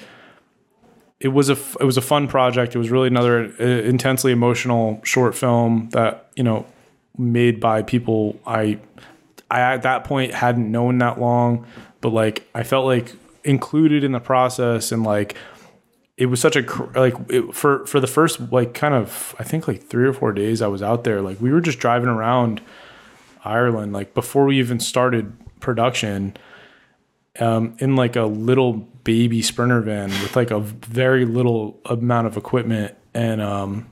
it was a fun project. It was really another intensely emotional short film that, you know, made by people I at that point hadn't known that long, but like I felt like included in the process, and like it was such a for the first like kind of, I think like 3 or 4 days I was out there, like we were just driving around Ireland, like before we even started production, in like a little baby Sprinter van with like a very little amount of equipment, and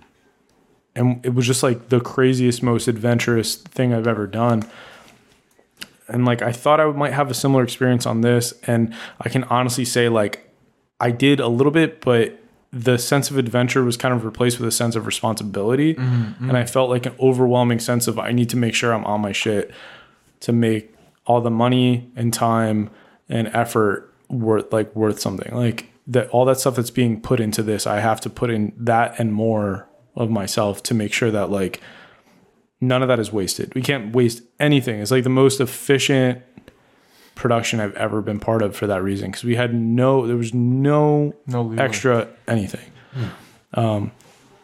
it was just like the craziest, most adventurous thing I've ever done. And like I thought I might have a similar experience on this, and I can honestly say like I did a little bit, but the sense of adventure was kind of replaced with a sense of responsibility. Mm-hmm. And I felt like an overwhelming sense of, I need to make sure I'm on my shit to make all the money and time and effort worth something. Like that, all that stuff that's being put into this, I have to put in that and more of myself to make sure that like none of that is wasted. We can't waste anything. It's like the most efficient production I've ever been part of for that reason, because we had no extra anything.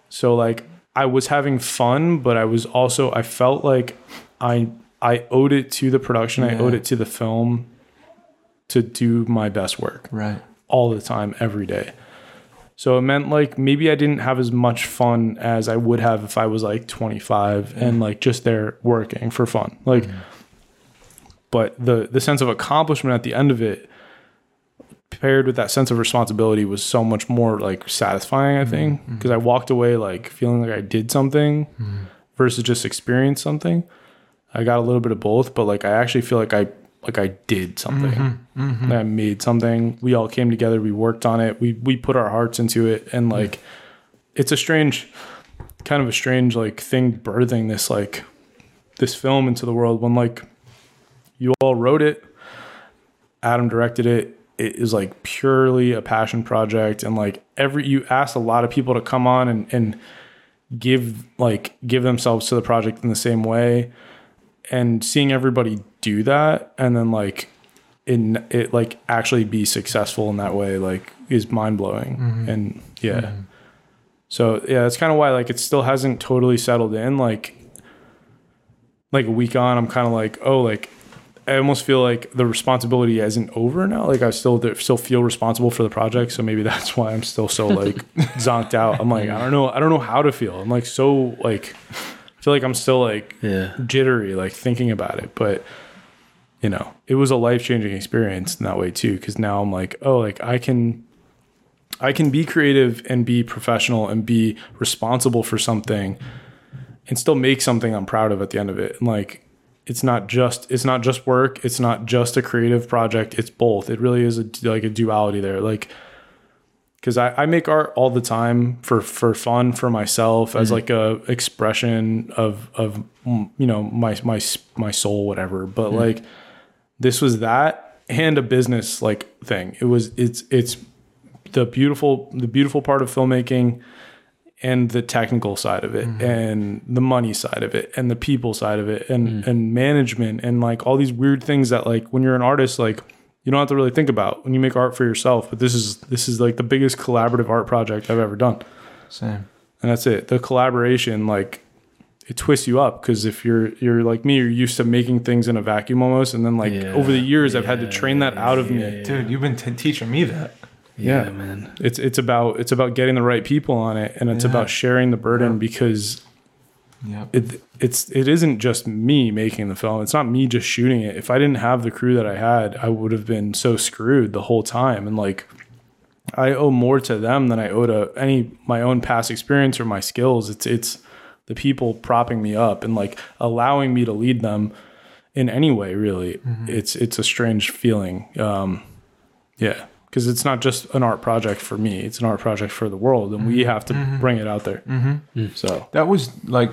So like I was having fun, but I was also, I felt like I owed it to the production. Yeah. I owed it to the film to do my best work right all the time, every day. So it meant like maybe I didn't have as much fun as I would have if I was like 25 and like just there working for fun, like but the sense of accomplishment at the end of it, paired with that sense of responsibility, was so much more like satisfying, I think, because I walked away like feeling like I did something versus just experienced something. I got a little bit of both, but like I actually feel like I did something. Like I made something. We all came together. We worked on it. We put our hearts into it, and like it's a strange, kind of a strange like thing, birthing this like this film into the world when like. You all wrote it. Adam directed it. It is like purely a passion project, and like you asked a lot of people to come on and give themselves to the project in the same way, and seeing everybody do that, and then like it like actually be successful in that way, like is mind blowing. And yeah, so yeah, that's kind of why like it still hasn't totally settled in. Like a week on, I'm kind of like, oh, like. I almost feel like the responsibility isn't over now. Like I still feel responsible for the project. So maybe that's why I'm still so like zonked out. I'm like, I don't know how to feel. I'm like, so like, I feel like I'm still like jittery, like thinking about it. But you know, it was a life-changing experience in that way too. Cause now I'm like, oh, like I can be creative and be professional and be responsible for something and still make something I'm proud of at the end of it. And like, it's not just work. It's not just a creative project. It's both. It really is a duality there. Like, cause I make art all the time for fun, for myself, as like a expression of, you know, my soul, whatever. But like, this was that and a business like thing. It's the beautiful part of filmmaking and the technical side of it and the money side of it and the people side of it and management and like all these weird things that like when you're an artist, like you don't have to really think about when you make art for yourself. But this is like the biggest collaborative art project I've ever done. Same. And that's it. The collaboration, like it twists you up. Cause if you're like me, you're used to making things in a vacuum almost. And then like over the years, I've had to train that out of me. Dude, you've been teaching me that. Yeah, man. It's about getting the right people on it, and it's about sharing the burden because it isn't just me making the film. It's not me just shooting it. If I didn't have the crew that I had, I would have been so screwed the whole time. And like, I owe more to them than I owe to my own past experience or my skills. It's the people propping me up and like allowing me to lead them in any way. Really, it's a strange feeling. Because it's not just an art project for me. It's an art project for the world, and we have to bring it out there. So that was like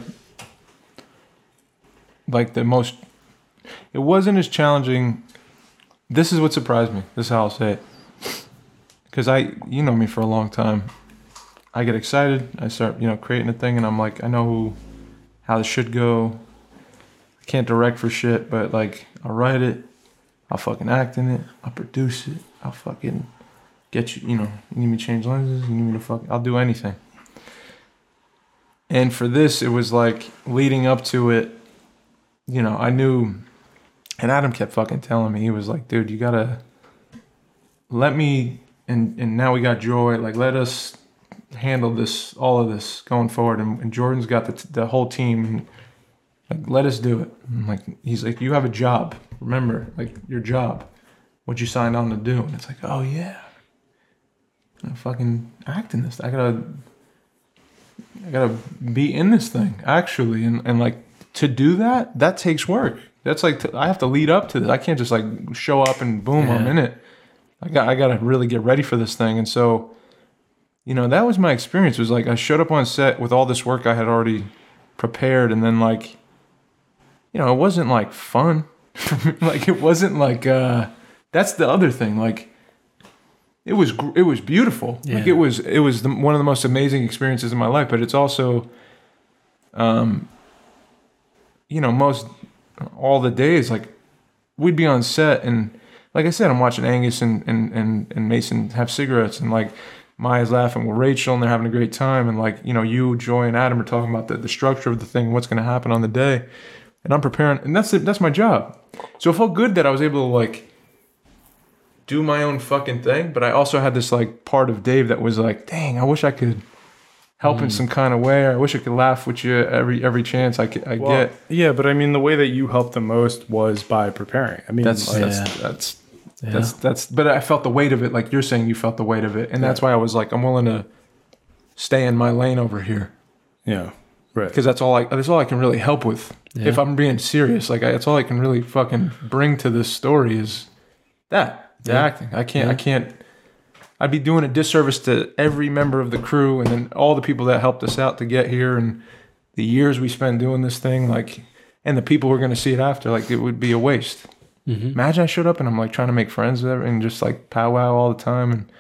the most... It wasn't as challenging. This is what surprised me. This is how I'll say it. Because you know me for a long time. I get excited. I start, creating a thing, and I'm like, I know how this should go. I can't direct for shit, but like, I'll write it. I'll fucking act in it. I'll produce it. I'll fucking get you, you need me to change lenses, you need me to I'll do anything. And for this, it was like leading up to it, I knew, and Adam kept fucking telling me, he was like, dude, you gotta let me, and now we got Joy, like let us handle this, all of this going forward. And Jordan's got the whole team, and like, let us do it. And like, he's like, you have a job, remember, like your job. What you signed on to do, and it's like, oh yeah, I'm fucking acting this. I gotta be in this thing actually, and like to do that takes work. That's like I have to lead up to this. I can't just like show up and boom, I'm in it. I gotta really get ready for this thing, and so that was my experience. It was like I showed up on set with all this work I had already prepared, and then like it wasn't like fun, like it wasn't like. That's the other thing. Like, it was beautiful. Yeah. Like it was one of the most amazing experiences in my life. But it's also, most all the days like we'd be on set and like I said, I'm watching Angus and Mason have cigarettes and like Maya's laughing with Rachel and they're having a great time and like you, Joy, and Adam are talking about the structure of the thing, what's going to happen on the day, and I'm preparing and that's my job. So it felt good that I was able to like. Do my own fucking thing, but I also had this like part of Dave that was like, dang, I wish I could help in some kind of way. Or I wish I could laugh with you every chance I get. Yeah, but I mean, the way that you helped the most was by preparing. I mean, but I felt the weight of it. Like you're saying, you felt the weight of it, and that's why I was like, I'm willing to stay in my lane over here. Yeah, right. Because that's all I can really help with. Yeah. If I'm being serious, like that's all I can really fucking bring to this story is that. The acting. I can't. I'd be doing a disservice to every member of the crew and then all the people that helped us out to get here and the years we spend doing this thing, like, and the people we're going to see it after. Like, it would be a waste. Mm-hmm. Imagine I showed up and I'm like trying to make friends with everyone and just like powwow all the time and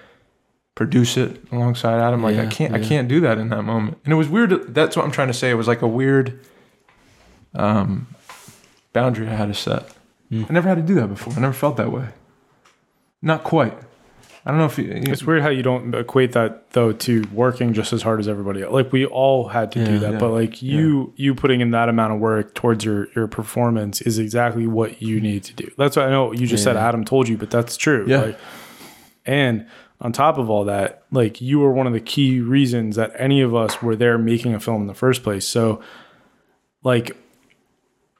produce it alongside Adam. Like, I can't do that in that moment. And it was weird. That's what I'm trying to say. It was like a weird boundary I had to set. Mm. I never had to do that before. I never felt that way. Not quite. I don't know if you... It's weird how you don't equate that, though, to working just as hard as everybody else. Like, we all had to do that. Yeah, but, like, you putting in that amount of work towards your performance is exactly what you need to do. That's what I know you just said Adam told you, but that's true. Yeah. Like, and on top of all that, like, you were one of the key reasons that any of us were there making a film in the first place. So, like...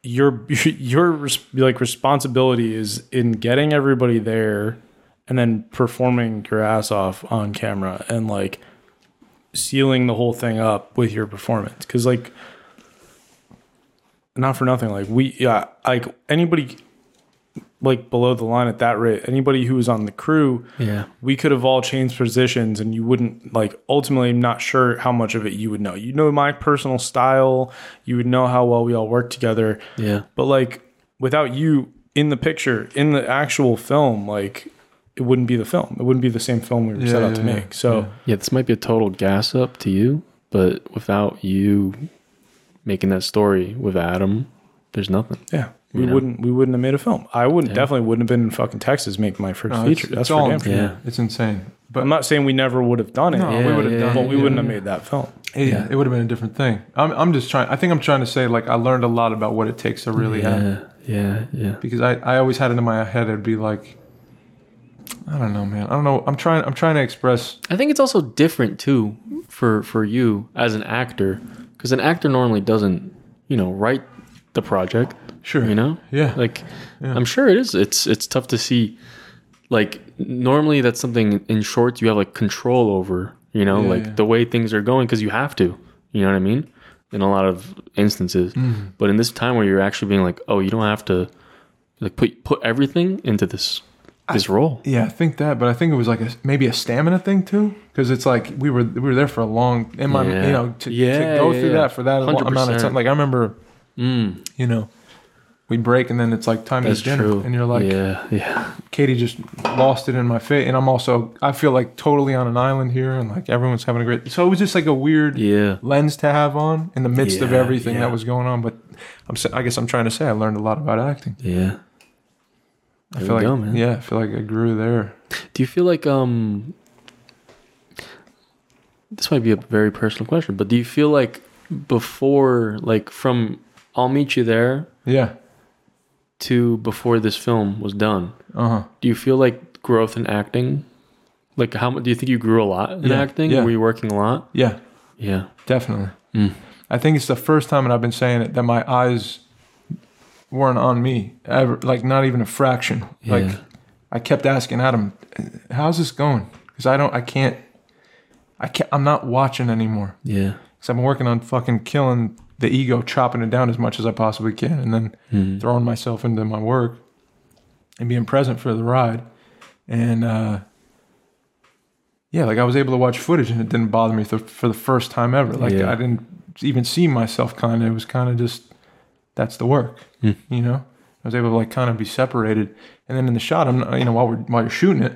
Your responsibility is in getting everybody there and then performing your ass off on camera and like sealing the whole thing up with your performance. Cause like, not for nothing, like anybody like below the line at that rate, anybody who was on the crew, we could have all changed positions and you wouldn't, like, ultimately I'm not sure how much of it you would know. You know my personal style, you would know how well we all work together. Yeah. But like without you in the picture, in the actual film, like it wouldn't be the film. It wouldn't be the same film we were set out to make. So this might be a total gas up to you, but without you making that story with Adam, there's nothing. We wouldn't have made a film. I wouldn't definitely wouldn't have been in fucking Texas making my first feature. That's for damn sure. Yeah. It's insane. But I'm not saying we never would have done it. No, we would have done it. But we wouldn't have made that film. It would have been a different thing. I'm just trying. I think I'm trying to say, like, I learned a lot about what it takes to really have. Yeah. Because I always had it in my head. It'd be like, I don't know, man. I don't know. I'm trying to express. I think it's also different too for you as an actor, because an actor normally doesn't, write the project. Sure. I'm sure it is. It's tough to see. Like normally that's something in shorts you have like control over, the way things are going, because you have to, you know what I mean? In a lot of instances. Mm-hmm. But in this time where you're actually being like, oh, you don't have to like put everything into this role. Yeah, I think that, but I think it was like maybe a stamina thing too, because it's like we were there for a long, in my to go through that for that 100%. Amount of time. Like I remember, we break and then it's like time to dinner, true. And you're like, Katie just lost it in my face, and I'm also I feel like totally on an island here, and like everyone's having a great. So it was just like a weird lens to have on in the midst of everything that was going on. But I guess I'm trying to say I learned a lot about acting. Yeah, I feel like I grew there. Do you feel like this might be a very personal question, but do you feel like before, like from I'll meet you there, to before this film was done, do you feel like growth in acting? Like how much do you think you grew a lot in acting? Were you working a lot? Yeah, definitely. I think it's the first time, and I've been saying it, that my eyes weren't on me ever, like not even a fraction. Like I kept asking Adam, "How's this going?" Because I can't. I'm not watching anymore. Yeah, because I've been working on fucking killing the ego, chopping it down as much as I possibly can, and then throwing myself into my work and being present for the ride. And like I was able to watch footage and it didn't bother me for the first time ever. Like I didn't even see myself, kind of. It was kind of just, that's the work, I was able to like kind of be separated. And then in the shot, I'm not, while you're shooting it,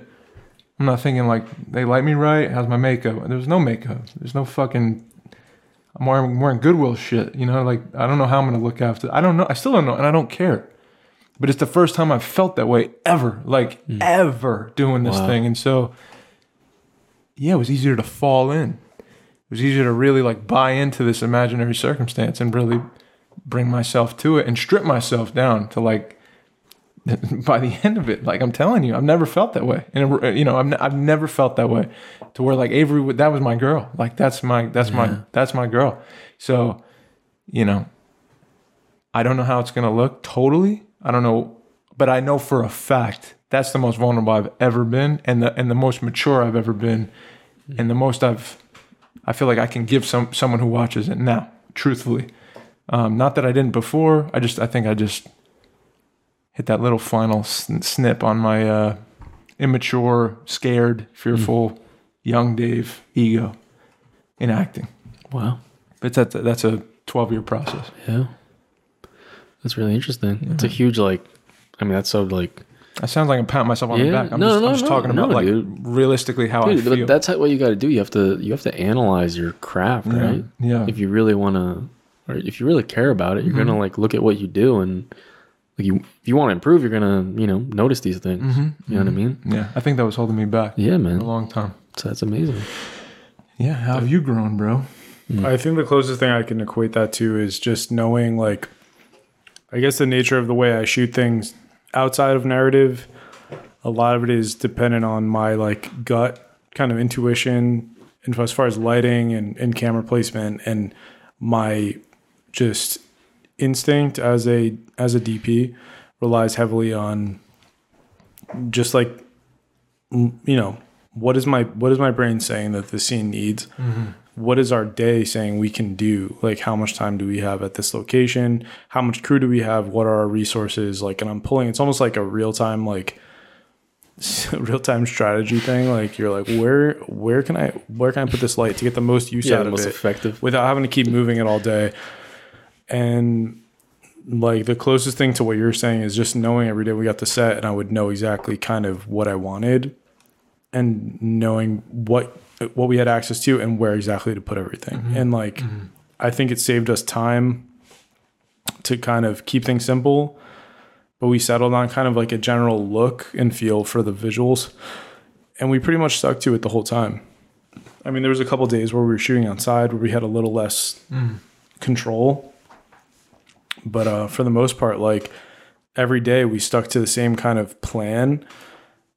I'm not thinking like, they light me right, how's my makeup? There was no makeup. There's no fucking, I'm wearing Goodwill shit, like, I don't know how I'm going to look after. I don't know. I still don't know. And I don't care, but it's the first time I've felt that way ever, like ever doing this thing. And so, it was easier to fall in. It was easier to really like buy into this imaginary circumstance and really bring myself to it and strip myself down to like, by the end of it, like I'm telling you, I've never felt that way. And I've never felt that way to where like Avery, that was my girl. Like that's my girl. So, I don't know how it's going to look totally. I don't know, but I know for a fact that's the most vulnerable I've ever been. And the most mature I've ever been. And the most I feel like I can give someone who watches it now, truthfully. Not that I didn't before. I think I just hit that little final snip on my immature, scared, fearful, young Dave ego in acting. Wow. But that's a 12-year process. Yeah. That's really interesting. Yeah. It's a huge, like, I mean, that's so, like... That sounds like I'm patting myself on the back. I'm just talking about realistically how I feel. That's what you got to do. You have to analyze your craft, right? Yeah. If you really want to, or if you really care about it, you're going to, like, look at what you do and... Like if you want to improve, you're gonna, notice these things. Mm-hmm. You know what I mean? Yeah, I think that was holding me back. Yeah, man, for a long time. So that's amazing. Yeah, how have you grown, bro? Mm. I think the closest thing I can equate that to is just knowing, like, I guess the nature of the way I shoot things outside of narrative. A lot of it is dependent on my like gut kind of intuition, and as far as lighting and camera placement and my just instinct as a DP relies heavily on just like you know, what is my brain saying that this scene needs? Mm-hmm. What is our day saying we can do? Like, how much time do we have at this location? How much crew do we have? What are our resources? Like, and I'm pulling, it's almost like a real-time strategy thing. Like, you're like, where can I put this light to get the most use out of it, effective, without having to keep moving it all day? And like, the closest thing to what you're saying is just knowing every day we got the set, and I would know exactly kind of what I wanted, and knowing what we had access to and where exactly to put everything. Mm-hmm. And like, mm-hmm. I think it saved us time to kind of keep things simple, but we settled on kind of like a general look and feel for the visuals. And we pretty much stuck to it the whole time. I mean, there was a couple of days where we were shooting outside where we had a little less control, but for the most part, like, every day we stuck to the same kind of plan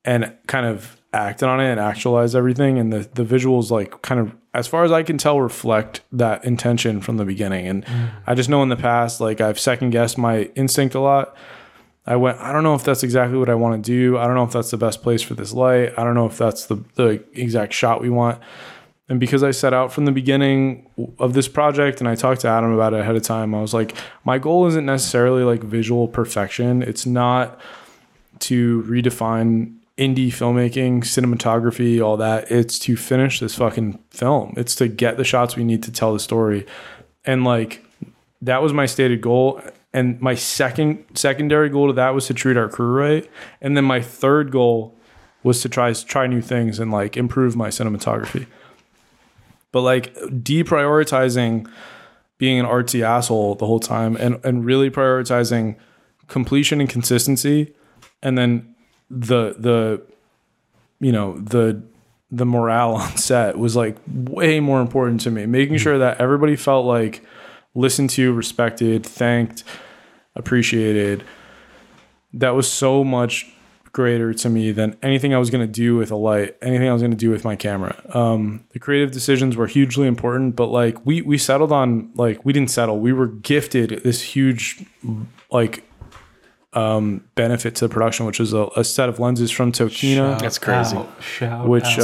and kind of acted on it and actualized everything. And the visuals, like, kind of, as far as I can tell, reflect that intention from the beginning. And I just know in the past, like, I've second guessed my instinct a lot. I don't know if that's exactly what I want to do. I don't know if that's the best place for this light. I don't know if that's the exact shot we want. And because I set out from the beginning of this project, and I talked to Adam about it ahead of time, I was like, my goal isn't necessarily like visual perfection. It's not to redefine indie filmmaking, cinematography, all that. It's to finish this fucking film. It's to get the shots we need to tell the story. And like, that was my stated goal. And my secondary goal to that was to treat our crew right. And then my third goal was to try new things and like improve my cinematography. But like, deprioritizing being an artsy asshole the whole time and really prioritizing completion and consistency, and then the morale on set was like way more important to me. Making sure that everybody felt like listened to, respected, thanked, appreciated. That was so much greater to me than anything I was going to do with a light, anything I was going to do with my camera. The creative decisions were hugely important, but like, we settled on, like, we didn't settle. We were gifted this huge, like, benefit to the production, which is a set of lenses from Tokina. That's crazy. Which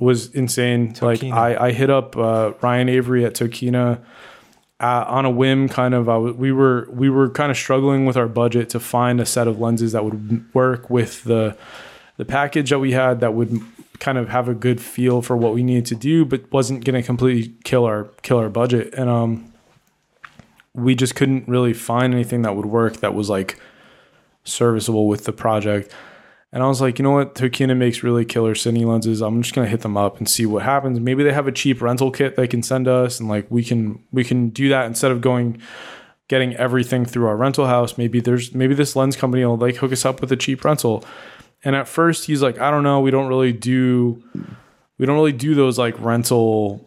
was insane. Tokina. Like, I hit up Ryan Avery at Tokina on a whim, kind of. We were kind of struggling with our budget to find a set of lenses that would work with the package that we had, that would kind of have a good feel for what we needed to do, but wasn't going to completely kill our budget. And we just couldn't really find anything that would work that was like serviceable with the project. And I was like, you know what, Tokina makes really killer cine lenses. I'm just gonna hit them up and see what happens. Maybe they have a cheap rental kit they can send us, and like, we can do that instead of getting everything through our rental house. Maybe this lens company will like hook us up with a cheap rental. And at first he's like, I don't know, we don't really do those like rental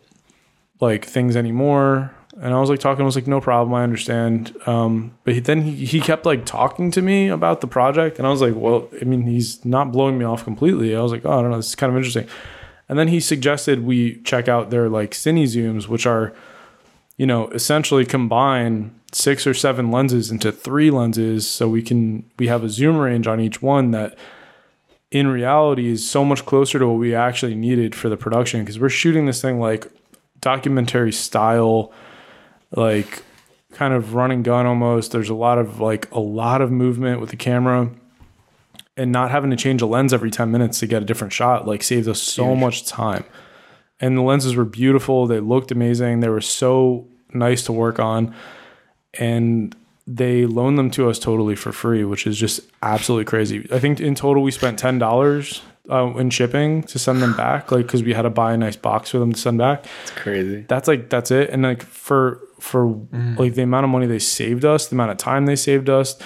like things anymore. And I was like talking, I was like, no problem, I understand. But then he kept like talking to me about the project. And I was like, well, I mean, he's not blowing me off completely. I was like, oh, I don't know, this is kind of interesting. And then he suggested we check out their like cine zooms, which are, you know, essentially combine 6 or 7 lenses into 3 lenses. So we have a zoom range on each one that in reality is so much closer to what we actually needed for the production. Because we're shooting this thing like documentary style, like kind of run and gun almost. There's a lot of movement with the camera, and not having to change a lens every 10 minutes to get a different shot like saved us so much time. And the lenses were beautiful. They looked amazing. They were so nice to work on, and they loaned them to us totally for free, which is just absolutely crazy. I think in total we spent $10 in shipping to send them back, like, because we had to buy a nice box for them to send back. It's crazy. That's it. And like for like the amount of money they saved us, the amount of time they saved us,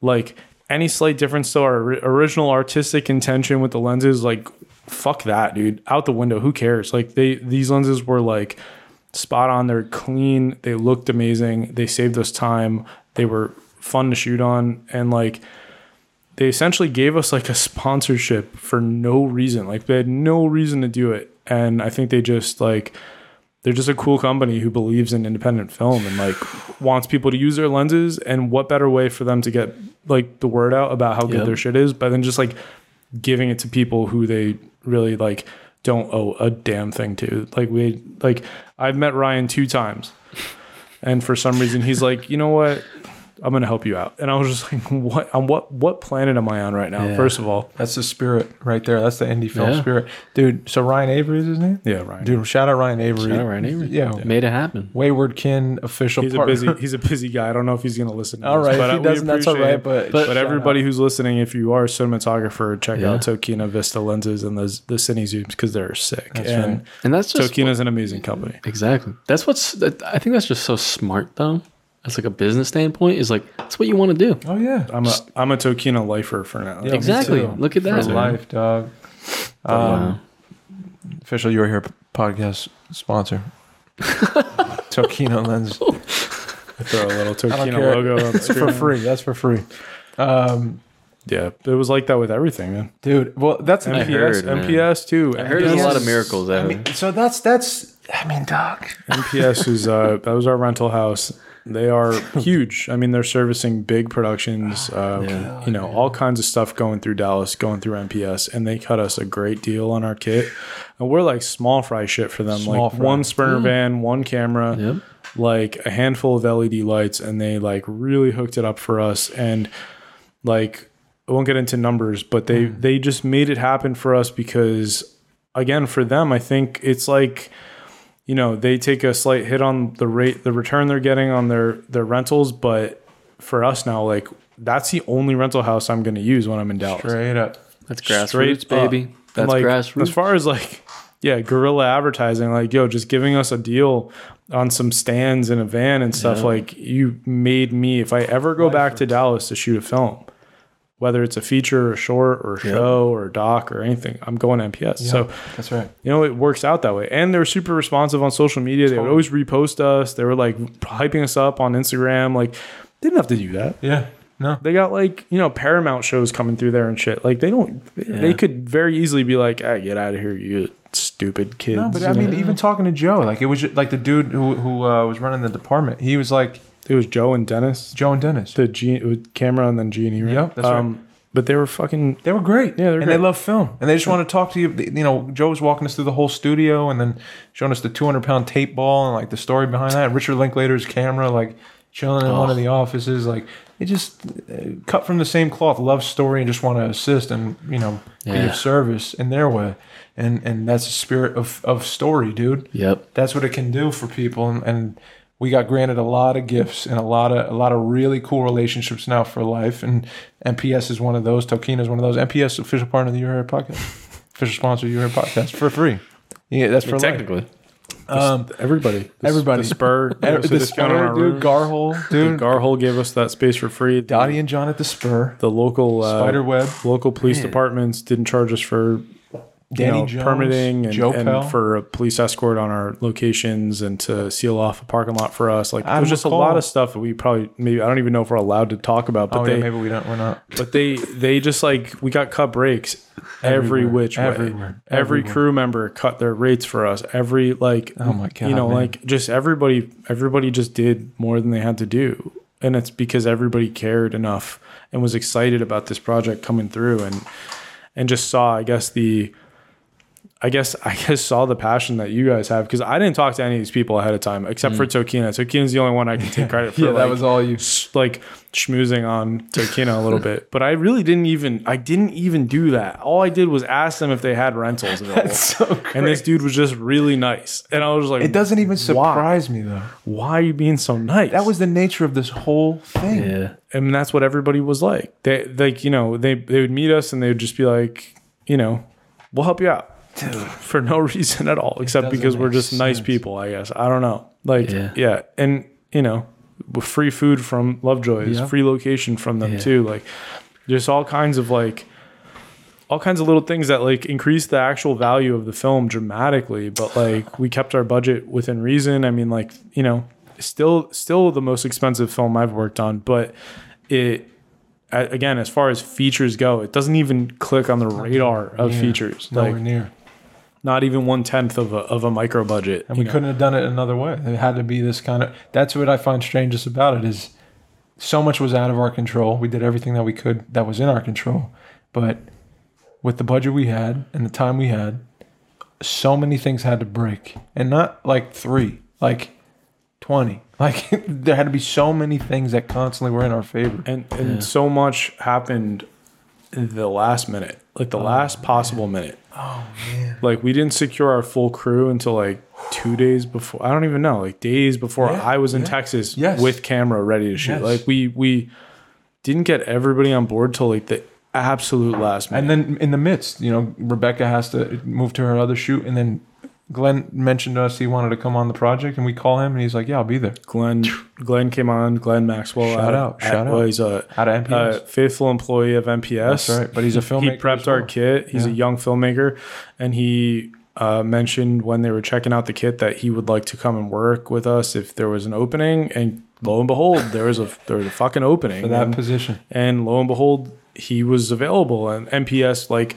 like any slight difference to our original artistic intention with the lenses, like, fuck that, dude, out the window. Who cares? Like, these lenses were like spot on. They're clean. They looked amazing. They saved us time. They were fun to shoot on. And like, they essentially gave us like a sponsorship for no reason. Like, they had no reason to do it. And I think they're just a cool company who believes in independent film and like wants people to use their lenses. And what better way for them to get like the word out about how good their shit is, but then just like giving it to people who they really like don't owe a damn thing to. I've met Ryan 2 times, and for some reason he's like, you know what, I'm gonna help you out. And I was just like, what planet am I on right now? Yeah. First of all, that's the spirit right there. That's the indie film spirit, dude. So Ryan Avery is his name. Yeah, Ryan. Dude, shout out Ryan Avery. Yeah, yeah. Made it happen. Wayward Kin official. He's a busy guy. I don't know if he's gonna listen. All right, but if he doesn't, that's all right. But everybody who's listening, if you are a cinematographer, check out Tokina Vista lenses and the Cine Zooms, because they're sick. That's right. And that's just Tokina's an amazing company. Exactly. I think that's just so smart though. That's like a business standpoint. Is like that's what you want to do. Oh yeah, I'm a Tokina lifer for now. Yeah, exactly. Look at that. For life, dog. Official, you are here podcast sponsor. Tokina lens. Throw a little Tokina logo on the screen. For free. That's for free. Yeah, it was like that with everything, man. Dude, well, that's MPS. MPS too. I heard there's a lot of miracles. I mean, so that's. I mean, dog. MPS is that was our rental house. They are huge. I mean, they're servicing big productions, all kinds of stuff going through Dallas, going through MPS, and they cut us a great deal on our kit. And we're like small fry shit for them, one Sprinter van, one camera, like a handful of LED lights, and they like really hooked it up for us. And like, I won't get into numbers, but they just made it happen for us because, again, for them, I think it's like, you know, they take a slight hit on the rate, the return they're getting on their rentals. But for us now, like that's the only rental house I'm going to use when I'm in Dallas. Straight up. That's grassroots, baby. That's like, grassroots. As far as like, guerrilla advertising, like, yo, just giving us a deal on some stands in a van and stuff. Like you made me, if I ever go back to Dallas to shoot a film, whether it's a feature or a short or a show or a doc or anything, I'm going MPS. Yeah, so that's right. You know, it works out that way. And they were super responsive on social media. Totally. They would always repost us. They were like hyping us up on Instagram. Like, didn't have to do that. Yeah. No. They got like, you know, Paramount shows coming through there and shit. Like they could very easily be like, hey, get out of here, you stupid kids. No, but I mean, even talking to Joe, like it was just, like the dude who was running the department, he was like, it was Joe and Dennis. The Cameron and then Genie, right? Yep, that's right. But they were fucking... They were great. Yeah, they love film. And they just want to talk to you. You know, Joe was walking us through the whole studio and then showing us the 200-pound tape ball and, like, the story behind that. Richard Linklater's camera, like, chilling in one of the offices. Like, they just cut from the same cloth, love story, and just want to assist and, you know, be of service in their way. And that's the spirit of story, dude. Yep. That's what it can do for people. And we got granted a lot of gifts and a lot of really cool relationships now for life. And MPS is one of those. Tokina is one of those. MPS, official partner of the You Heard Podcast. Official sponsor of You Heard Podcast for free. Yeah, that's for technically. Life. Everybody. The Spur. The Spur, dude. Garhole. Dude, Garhole gave us that space for free. Dottie and John at the Spur. The local Spiderweb. Local police departments didn't charge us for... Jones, permitting and for a police escort on our locations and to seal off a parking lot for us. Like there's just a lot of stuff that we I don't even know if we're allowed to talk about. But maybe we don't. We're not. But they just like we got cut breaks everywhere. Every crew member cut their rates for us. Every like oh my god, you know, man. Like just everybody just did more than they had to do, and it's because everybody cared enough and was excited about this project coming through and just saw I guess saw the passion that you guys have, because I didn't talk to any of these people ahead of time except for Tokina. Tokina's the only one I can take credit for. Yeah, that was all you like schmoozing on Tokina a little bit. But I really didn't even do that. All I did was ask them if they had rentals available. That's so great. And this dude was just really nice. And I was like, it doesn't even surprise me though. Why are you being so nice? That was the nature of this whole thing. Yeah. And that's what everybody was like. They like, you know, they would meet us and they would just be like, you know, we'll help you out. Dude. For no reason at all, except because we're just nice people, I guess. I don't know. Like, yeah. And, you know, free food from Lovejoys, free location from them too. Like, just all kinds of little things that like increase the actual value of the film dramatically. But like, we kept our budget within reason. I mean, like, you know, still the most expensive film I've worked on, but again, as far as features go, it doesn't even click on the radar of features. Nowhere near. Not even 1/10 of a micro budget. And we couldn't have done it another way. It had to be this kind of... That's what I find strangest about it is so much was out of our control. We did everything that we could that was in our control. But with the budget we had and the time we had, so many things had to break. And not like 3, like 20. Like there had to be so many things that constantly were in our favor. And so much happened the last minute, like the last possible minute. Oh, man. Like we didn't secure our full crew until like 2 days before. I don't even know, like days before I was in Texas with camera ready to shoot. Yes. Like we didn't get everybody on board till like the absolute last minute. And then in the midst, you know, Rebecca has to move to her other shoot. And then Glenn mentioned to us he wanted to come on the project, and we call him, and he's like, yeah, I'll be there. Glenn came on, Glenn Maxwell. Shout out. Well, he's a faithful employee of MPS. That's right, but he's a filmmaker. He prepped our kit. He's a young filmmaker, and he mentioned when they were checking out the kit that he would like to come and work with us if there was an opening, and lo and behold, there was a fucking opening. For that position. And lo and behold, he was available, and MPS, like,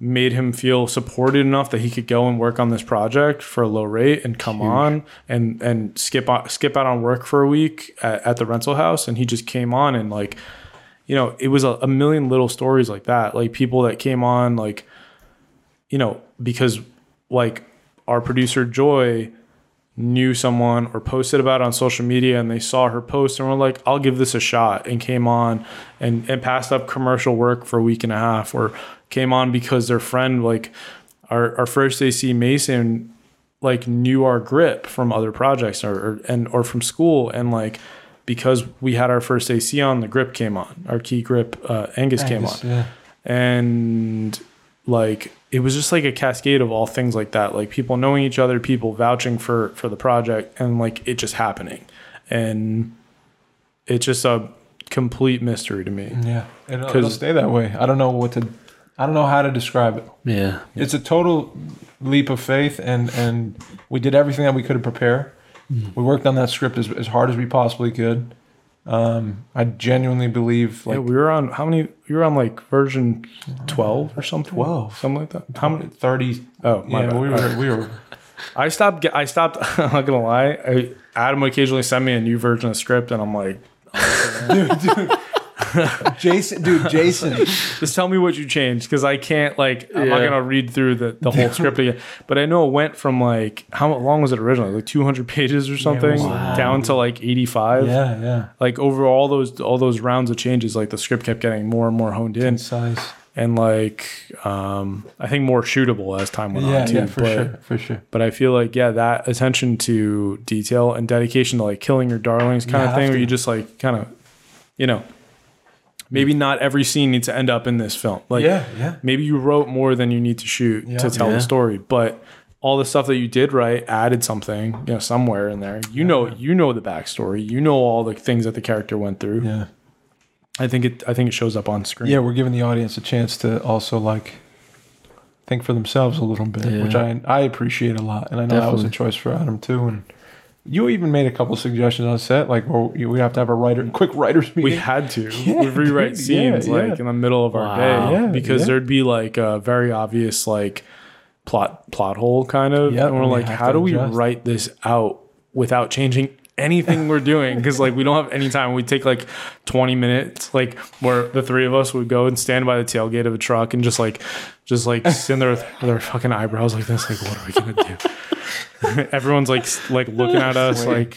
made him feel supported enough that he could go and work on this project for a low rate and come on and skip out on work for a week at the rental house. And he just came on, and like, you know, it was a million little stories like that. Like people that came on, like, you know, because like our producer Joy knew someone or posted about it on social media, and they saw her post and were like, I'll give this a shot, and came on and passed up commercial work for a week and a half, or came on because their friend, like our first AC Mason, like knew our grip from other projects or from school, and like because we had our first AC on, the grip came on, our key grip, Angus came on, and like it was just like a cascade of all things like that, like people knowing each other, people vouching for the project, and like it just happening, and it's just a complete mystery to me. Yeah, it'll stay that way. I don't know how to describe it. Yeah. It's a total leap of faith, and we did everything that we could to prepare. Mm. We worked on that script as hard as we possibly could. I genuinely believe, like, we were on like version 12 or something? 12. Something like that. How many? 30. Oh, my bad. We were I stopped I'm not gonna lie. Adam would occasionally send me a new version of the script, and I'm like, oh, dude. Jason, just tell me what you changed, because I can't, like, I'm not gonna read through the whole script again. But I know it went from, like, how long was it originally? Like 200 pages or something, down to like 85. Yeah, yeah. Like over all those rounds of changes, like the script kept getting more and more honed in size, and like I think more shootable as time went on too. Yeah, for sure. But I feel like that attention to detail and dedication to like killing your darlings kind of thing, where you just like kind of, you know. Maybe not every scene needs to end up in this film. Like, maybe you wrote more than you need to shoot to tell the story, but all the stuff that you did right added something, you know, somewhere in there. You know the backstory. You know all the things that the character went through. Yeah, I think it shows up on screen. Yeah, we're giving the audience a chance to also like think for themselves a little bit, which I appreciate a lot, and I know that was a choice for Adam too, and. You even made a couple suggestions on set, like, well, we have to have a quick writer's meeting. We had to. We'd rewrite scenes, in the middle of our day. Yeah, because there'd be, like, a very obvious, like, plot hole, kind of. Yep, and we're like, how do we write this out without changing anything we're doing? Because, like, we don't have any time. We'd take, like, 20 minutes, like, where the three of us would go and stand by the tailgate of a truck and just like sit there with our fucking eyebrows like this, like, what are we going to do? Everyone's like looking at us like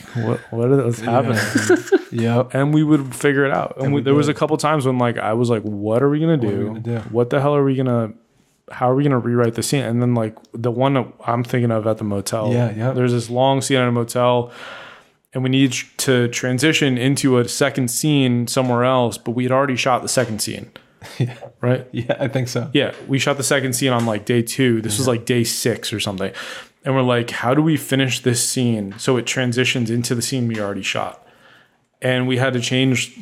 what is happening? And we would figure it out, and there was a couple times when like I was like, what are we gonna do? What the hell are we gonna, how are we gonna rewrite the scene? And then like the one that I'm thinking of at the motel, there's this long scene at a motel, and we need to transition into a second scene somewhere else, but we had already shot the second scene. Yeah. Right? Yeah, I think so. Yeah, we shot the second scene on like day 2. This was like day 6 or something. And we're like, how do we finish this scene so it transitions into the scene we already shot? And we had to change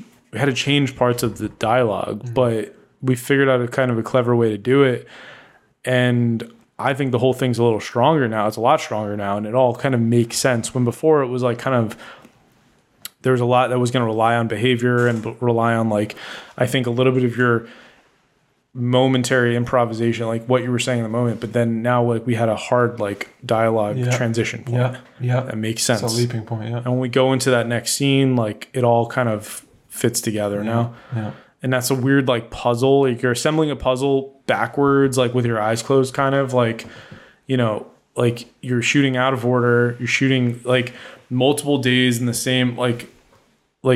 parts of the dialogue, but we figured out a kind of a clever way to do it. And I think the whole thing's a little stronger now. It's a lot stronger now, and it all kind of makes sense. When before it was like kind of, there was a lot that was going to rely on behavior and rely on like, I think a little bit of your momentary improvisation, like what you were saying in the moment, but then now like we had a hard like dialogue transition point. That makes sense. It's a leaping point. And when we go into that next scene, like it all kind of fits together now. And that's a weird, like, puzzle. Like, you're assembling a puzzle backwards, like, with your eyes closed, kind of. Like, you know, like, you're shooting out of order. You're shooting, like, multiple days in the same, like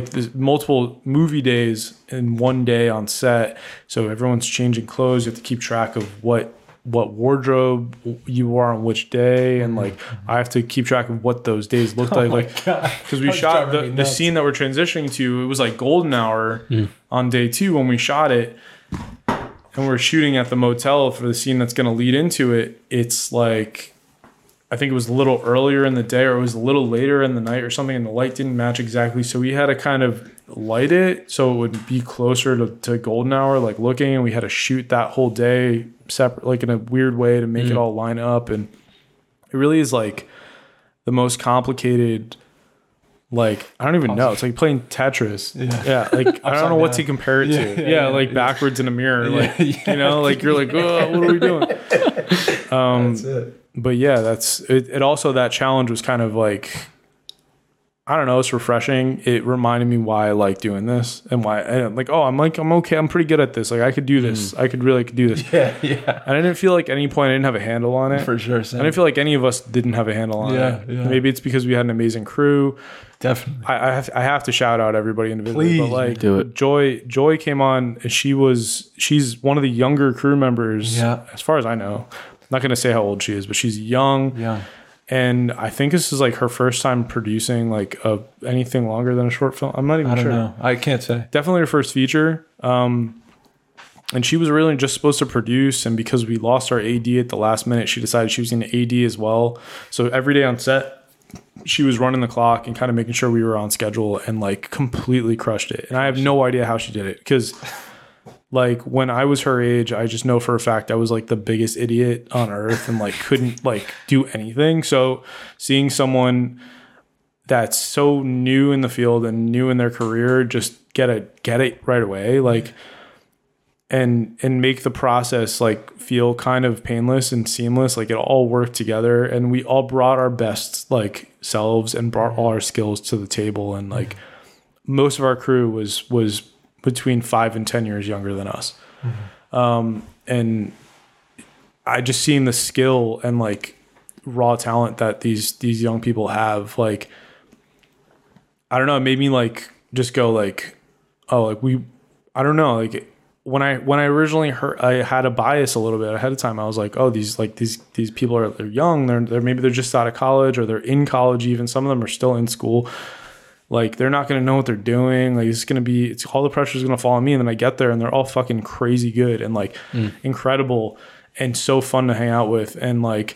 there's multiple movie days in one day on set. So everyone's changing clothes. You have to keep track of what wardrobe you are on which day. And like, I have to keep track of what those days looked like, because we shot the scene that we're transitioning to. It was like golden hour on day two when we shot it, and we're shooting at the motel for the scene that's going to lead into it. It's like, I think it was a little earlier in the day, or it was a little later in the night or something, and the light didn't match exactly. So we had to kind of light it so it would be closer to golden hour, like looking, and we had to shoot that whole day separate, like in a weird way to make it all line up. And it really is like the most complicated, like, I don't even know. It's like playing Tetris. Yeah. Like, I don't know what to compare it to. Like backwards in a mirror. Like, you know, like you're like, oh, what are we doing? That's it. But yeah, that's it. It also, that challenge was kind of like, I don't know, it's refreshing. It reminded me why I like doing this and why I'm like, oh, I'm okay. I'm pretty good at this. Like, I could do this. I could do this. Yeah. And I didn't feel like at any point I didn't have a handle on it. For sure. Same. I didn't feel like any of us didn't have a handle on it. Yeah. Maybe it's because we had an amazing crew. Definitely. I have to shout out everybody individually. Please, but like, do it. Joy came on, and she's one of the younger crew members. Yeah. As far as I know. Not going to say how old she is, but she's young. Yeah. And I think this is like her first time producing like anything longer than a short film. I'm not even sure. I don't know. I can't say. Definitely her first feature. And she was really just supposed to produce. And because we lost our AD at the last minute, she decided she was going to AD as well. So every day on set, she was running the clock and kind of making sure we were on schedule, and like completely crushed it. And I have no idea how she did it, because... like when I was her age, I just know for a fact I was like the biggest idiot on earth and like couldn't like do anything. So seeing someone that's so new in the field and new in their career just get it right away, like, and make the process like feel kind of painless and seamless, like it all worked together, and we all brought our best like selves and brought all our skills to the table. And like most of our crew was between 5 and 10 years younger than us. And I just seen the skill and like raw talent that these young people have. Like, I don't know, it made me like just go like, oh, like I don't know, like when I originally heard, I had a bias a little bit ahead of time. I was like, oh, these people are, they're young, they're maybe they're just out of college, or they're in college even, some of them are still in school. Like, they're not going to know what they're doing. Like, it's all the pressure is going to fall on me. And then I get there and they're all fucking crazy good and like incredible and so fun to hang out with. And like,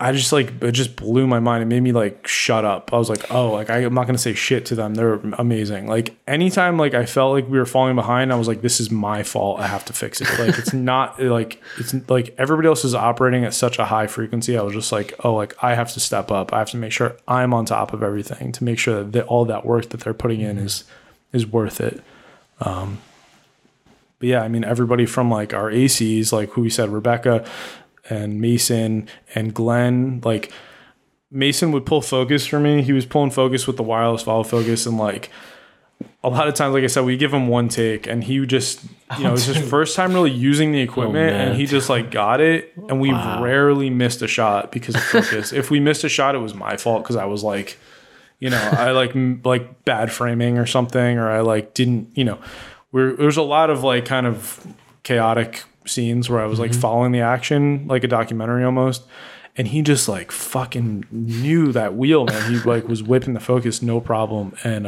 I just like, it just blew my mind. It made me like shut up. I was like, oh, like I'm not going to say shit to them. They're amazing. Like anytime, like I felt like we were falling behind, I was like, this is my fault. I have to fix it. Like, it's not like, it's like everybody else is operating at such a high frequency. I was just like, oh, like I have to step up. I have to make sure I'm on top of everything to make sure that all that work that they're putting in is worth it. But yeah, I mean, everybody from like our ACs, like who we said, Rebecca, and Mason and Glenn. Like Mason would pull focus for me. He was pulling focus with the wireless follow focus, and like a lot of times, like I said, we give him one take, and he would just, you know, it was his first time really using the equipment, and he just like got it, and we rarely missed a shot because of focus. If we missed a shot, it was my fault, because I was like, you know, I like bad framing or something, or I like didn't, you know, there's a lot of like kind of chaotic scenes where I was like following the action like a documentary almost, and he just like fucking knew that wheel, man. He like was whipping the focus no problem. And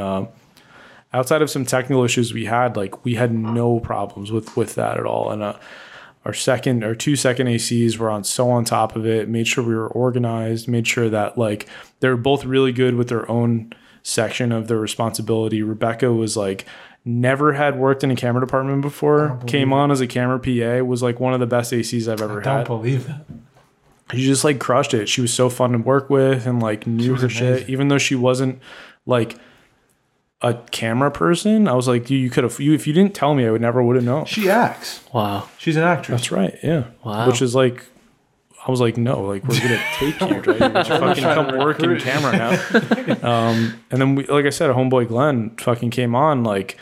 outside of some technical issues we had, like we had no problems with that at all. And our 2 second ACs were on top of it, made sure we were organized, made sure that like they were both really good with their own section of their responsibility. Rebecca was like never had worked in a camera department before, came on as a camera PA, was like one of the best ACs I've ever had. I don't believe that. She just like crushed it. She was so fun to work with and like knew her shit. Even though she wasn't like a camera person, I was like, dude, if you didn't tell me, I would have known. She acts. Wow. She's an actress. That's right. Yeah. Wow. Which is like, I was like, no, like we're gonna take you, right? You're gonna fucking come work in camera now. And then, like I said, homeboy Glenn fucking came on, like,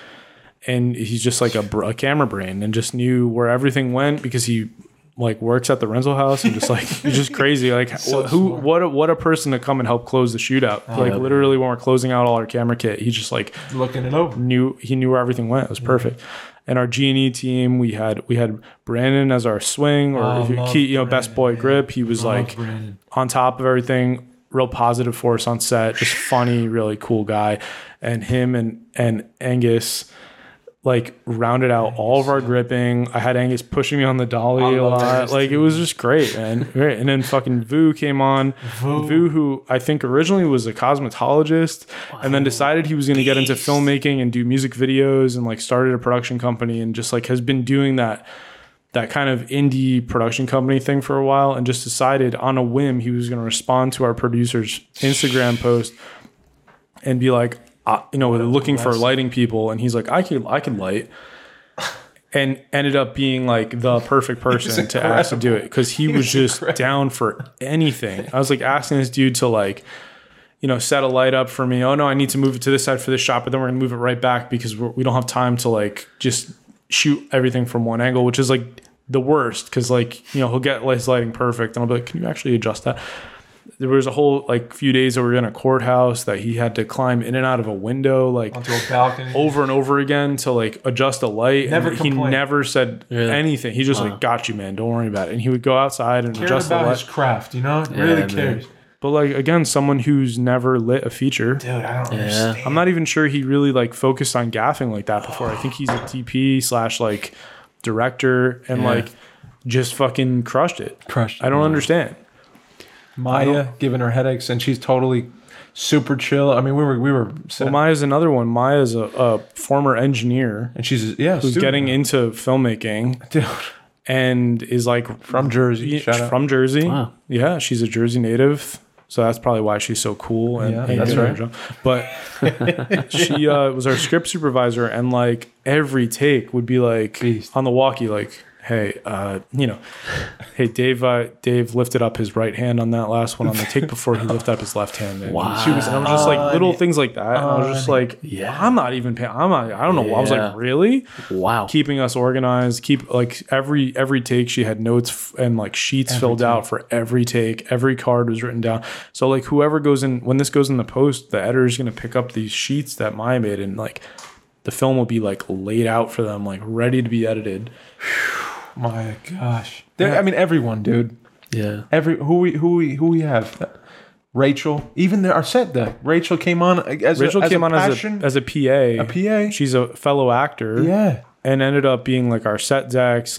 And he's just like a camera brain and just knew where everything went because he like works at the rental house and just like he's just crazy. Like so what a person to come and help close the shootout. Like literally when we're closing out all our camera kit, he just like looking it over. He knew where everything went. It was perfect. And our G&E team, we had Brandon as our swing best boy grip. He was like Brandon on top of everything. Real positive force on set, just funny, really cool guy. And him and Angus like rounded out all of our gripping. I had Angus pushing me on the dolly a lot. Angus like too. It was just great, man. Great. And then fucking Vu came on. Vu, who I think originally was a cosmetologist, and then decided he was going to get into filmmaking and do music videos, and like started a production company, and just like has been doing that kind of indie production company thing for a while, and just decided on a whim he was going to respond to our producer's Instagram post and be like, looking for lighting people. And he's like, I can light, and ended up being like the perfect person to ask to do it. Cause he was just down for anything. I was like asking this dude to like, set a light up for me. Oh no, I need to move it to this side for this shot, but then we're gonna move it right back because we don't have time to like, just shoot everything from one angle, which is like the worst because like he'll get his lighting perfect and I'll be like, can you actually adjust that? There was a whole like few days that we were in a courthouse that he had to climb in and out of a window like onto a balcony over and over again to like adjust a light. He never said anything. He just like, got you, man, don't worry about it. And he would go outside and adjust the light. His craft, really cares. But like again, someone who's never lit a feature. Dude, I don't understand. I'm not even sure he really like focused on gaffing like that before. I think he's a DP / like director and like just fucking crushed it. I don't understand. Maya giving her headaches, and she's totally super chill. I mean, we were. Well, Maya's another one. Maya's a former engineer, and she's who's student, getting into filmmaking. Dude. And is like from Jersey. Wow. Yeah, she's a Jersey native. So that's probably why she's so cool. And that's right. But she was our script supervisor, and like every take would be like Beast. On the walkie, like, hey, hey, Dave lifted up his right hand on that last one on the take before he lifted up his left hand. And wow. And I was just like little things like that. And I was just like, I'm not even paying. I don't know. Yeah. I was like, really? Wow. Keeping us organized. Keep like every take, she had notes and like sheets filled out for every take. Every card was written down. So like whoever goes in, when this goes in the post, the editor is going to pick up these sheets that Maya made, and like the film will be like laid out for them, like ready to be edited. My gosh. I mean, everyone, dude. Yeah. Who we have. Rachel. Even our set deck. Rachel came on as a PA. A PA. She's a fellow actor. Yeah. And ended up being like our set deck /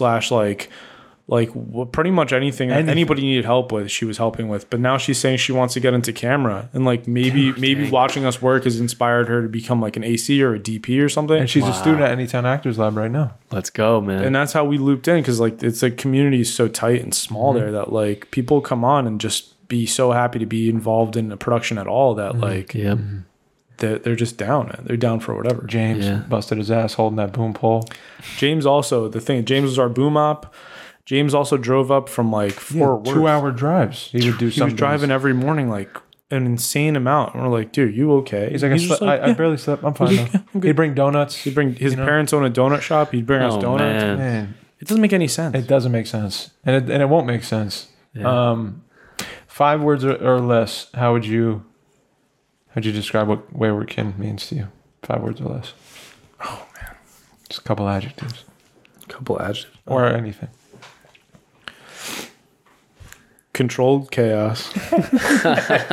like pretty much anything anybody needed help with, she was helping with. But now she's saying she wants to get into camera, and like maybe watching us work has inspired her to become like an AC or a DP or something. And she's a student at Anytime Actors Lab right now. Let's go, man. And that's how we looped in, because like it's like community is so tight and small there that like people come on and just be so happy to be involved in a production at all that like they're just down. They're down for whatever. James busted his ass holding that boom pole. James also James was our boom op. James also drove up from like Fort Worth. 2 hour drives. He would do something. He was driving every morning like an insane amount. And we're like, dude, you okay? He's like, I barely slept. I'm fine. He'd bring donuts. He'd bring his parents own a donut shop. He'd bring us donuts. Man. It doesn't make any sense. It doesn't make sense. And it won't make sense. Yeah. 5 words or less. How'd you describe what Wayward Kin means to you? 5 words or less. Oh man. Just a couple adjectives. Or anything. Controlled chaos. I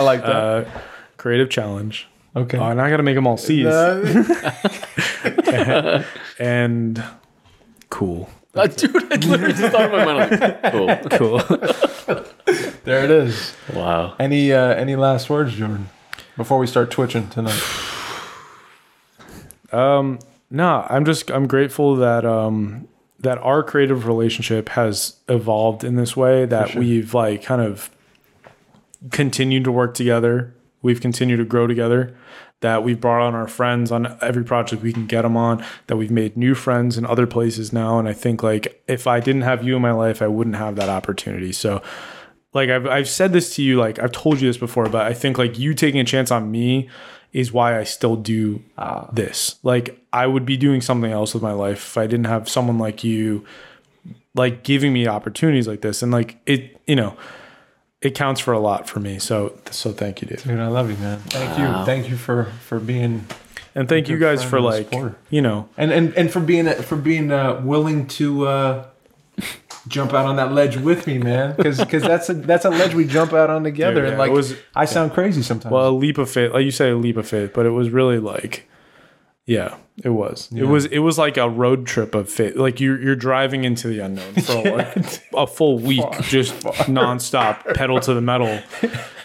like that. Creative challenge. Okay. Oh, and I got to make them all C's. and cool. Dude, I literally just thought in my mind, like, cool. There it is. Wow. Any last words, Jordan, before we start twitching tonight? No, I'm grateful that that our creative relationship has evolved in this way, that we've like kind of continued to work together. We've continued to grow together, that we've brought on our friends on every project we can get them on, that we've made new friends in other places now. And I think like, if I didn't have you in my life, I wouldn't have that opportunity. So like, I've said this to you, like I've told you this before, but I think like you taking a chance on me is why I still do this. Like, I would be doing something else with my life if I didn't have someone like you, like, giving me opportunities like this. And, like, it, you know, it counts for a lot for me. So thank you, dude. Dude, I love you, man. Thank you. Thank you for being... And thank you guys for, like, supporter. You know. And for being willing to... jump out on that ledge with me, man, because that's a ledge we jump out on together. Dude, yeah, and like I sound crazy sometimes. Well, a leap of faith, like you say, a leap of faith, but it was really like, yeah, it was. Yeah. It was like a road trip of faith. Like you're driving into the unknown for like a full week, far. Nonstop, pedal to the metal.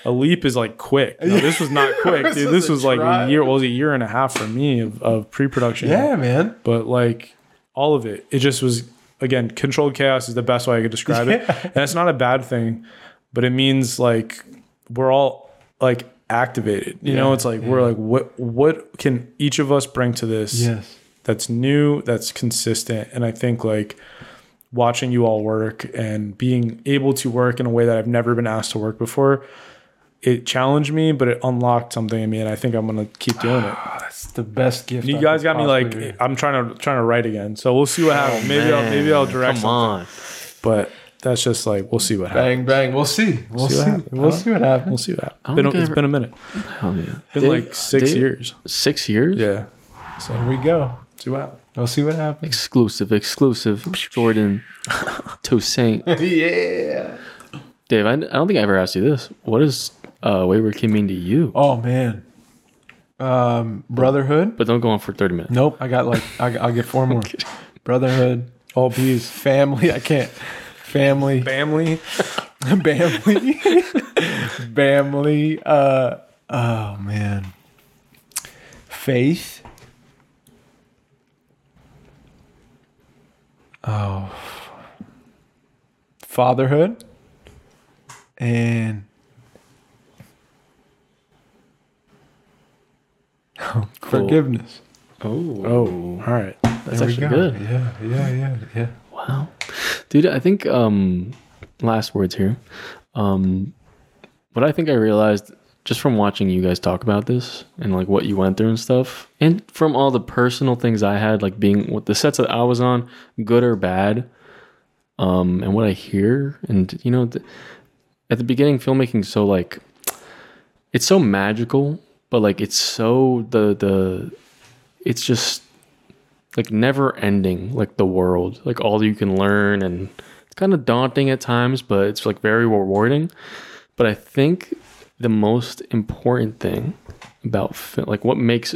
A leap is like quick. No, this was not quick, dude. This was like a year. Well, it was a year and a half for me of pre-production. Yeah, man. But like all of it, it just was. Again, controlled chaos is the best way I could describe it. And that's not a bad thing, but it means like we're all like activated. You know, it's like we're like, what can each of us bring to this that's new, that's consistent? And I think like watching you all work and being able to work in a way that I've never been asked to work before, it challenged me, but it unlocked something in me, and I think I'm gonna keep doing it. That's the best gift. You guys got me like be. I'm trying to write again, so we'll see what happens. Maybe I'll direct. Come on, but that's just like we'll see what happens. Bang bang, we'll see what happens. It's been a minute. Hell yeah, like 6 years. 6 years. Yeah. So here we go. We'll see what happens. Exclusive. Jordan Toussaint. Yeah. Dave, I don't think I ever asked you this. What is Wayward Kin mean to you? Oh man, brotherhood. But don't go on for 30 minutes. Nope, I got like I'll get 4 more. Brotherhood, all B's, family. I can't. Family. Oh man, faith. Oh, fatherhood. And forgiveness. Oh, all right. That's actually good. Yeah. Wow, dude. I think last words here. What I think I realized just from watching you guys talk about this and like what you went through and stuff, and from all the personal things I had, like being with the sets that I was on, good or bad, and what I hear, and you know. At the beginning, filmmaking is so like it's so magical, but like it's so the it's just like never ending, like the world, like all you can learn, and it's kind of daunting at times, but it's like very rewarding. But I think the most important thing about like what makes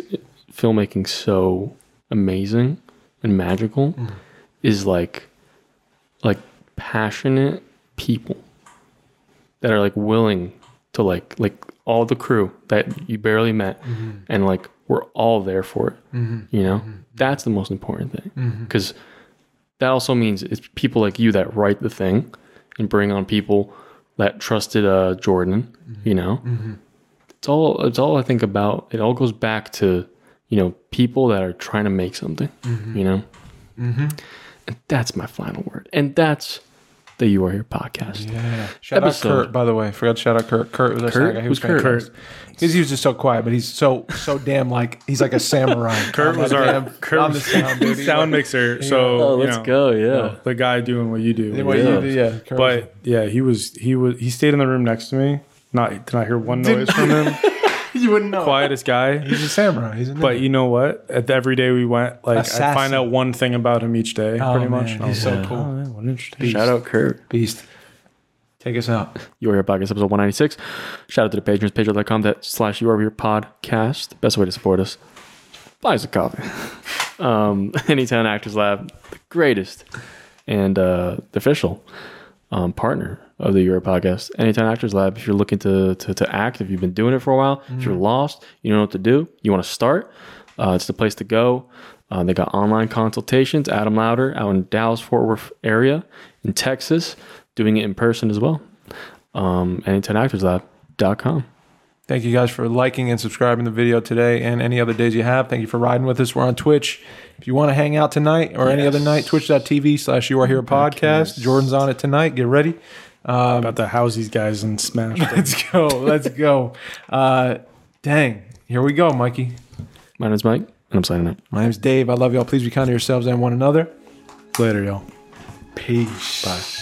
filmmaking so amazing and magical is like passionate people that are like willing to like all the crew that you barely met and like we're all there for it, you know? That's the most important thing, because that also means it's people like you that write the thing and bring on people that trusted Jordan, you know? It's all I think about. It all goes back to, you know, people that are trying to make something, you know? And that's my final word. And that's the You Are Here podcast. Yeah. Shout out Kurt, by the way. Forgot to shout out Kurt. Kurt was our guy. Who's Kurt? Because he was just so quiet, but he's so damn like he's like a samurai. Kurt was our sound mixer. So let's go. Yeah, the guy doing what you do. Yeah. Kurt. But yeah, he stayed in the room next to me. Did I hear one noise from him? You wouldn't know. Quietest guy. He's a samurai. But you know what? Every day we went, like, I find out one thing about him each day, pretty much. He's so cool. Oh, man, what an interesting. Beast. Shout out Kurt. Beast. Take us out. You Are Here Podcast, episode 196. Shout out to the patrons, patreon.com/ You Are Here Podcast. Best way to support us. Buy us a coffee. Anytime Actors Lab, the greatest and the official partner of the Euro Podcast. Anytime Actors Lab, if you're looking to act, if you've been doing it for a while, if you're lost, you don't know what to do, you want to start, it's the place to go. They got online consultations. Adam Lauder out in Dallas, Fort Worth area in Texas, doing it in person as well. AnytimeActorsLab.com. Thank you guys for liking and subscribing to the video today and any other days you have. Thank you for riding with us. We're on Twitch. If you want to hang out tonight or any other night, twitch.tv/ You Are Here Podcast. Jordan's on it tonight. Get ready. About to house these guys and smash them. Let's go. Dang. Here we go, Mikey. My name's Mike, and I'm signing out. My name's Dave. I love y'all. Please be kind to yourselves and one another. Later, y'all. Peace. Bye.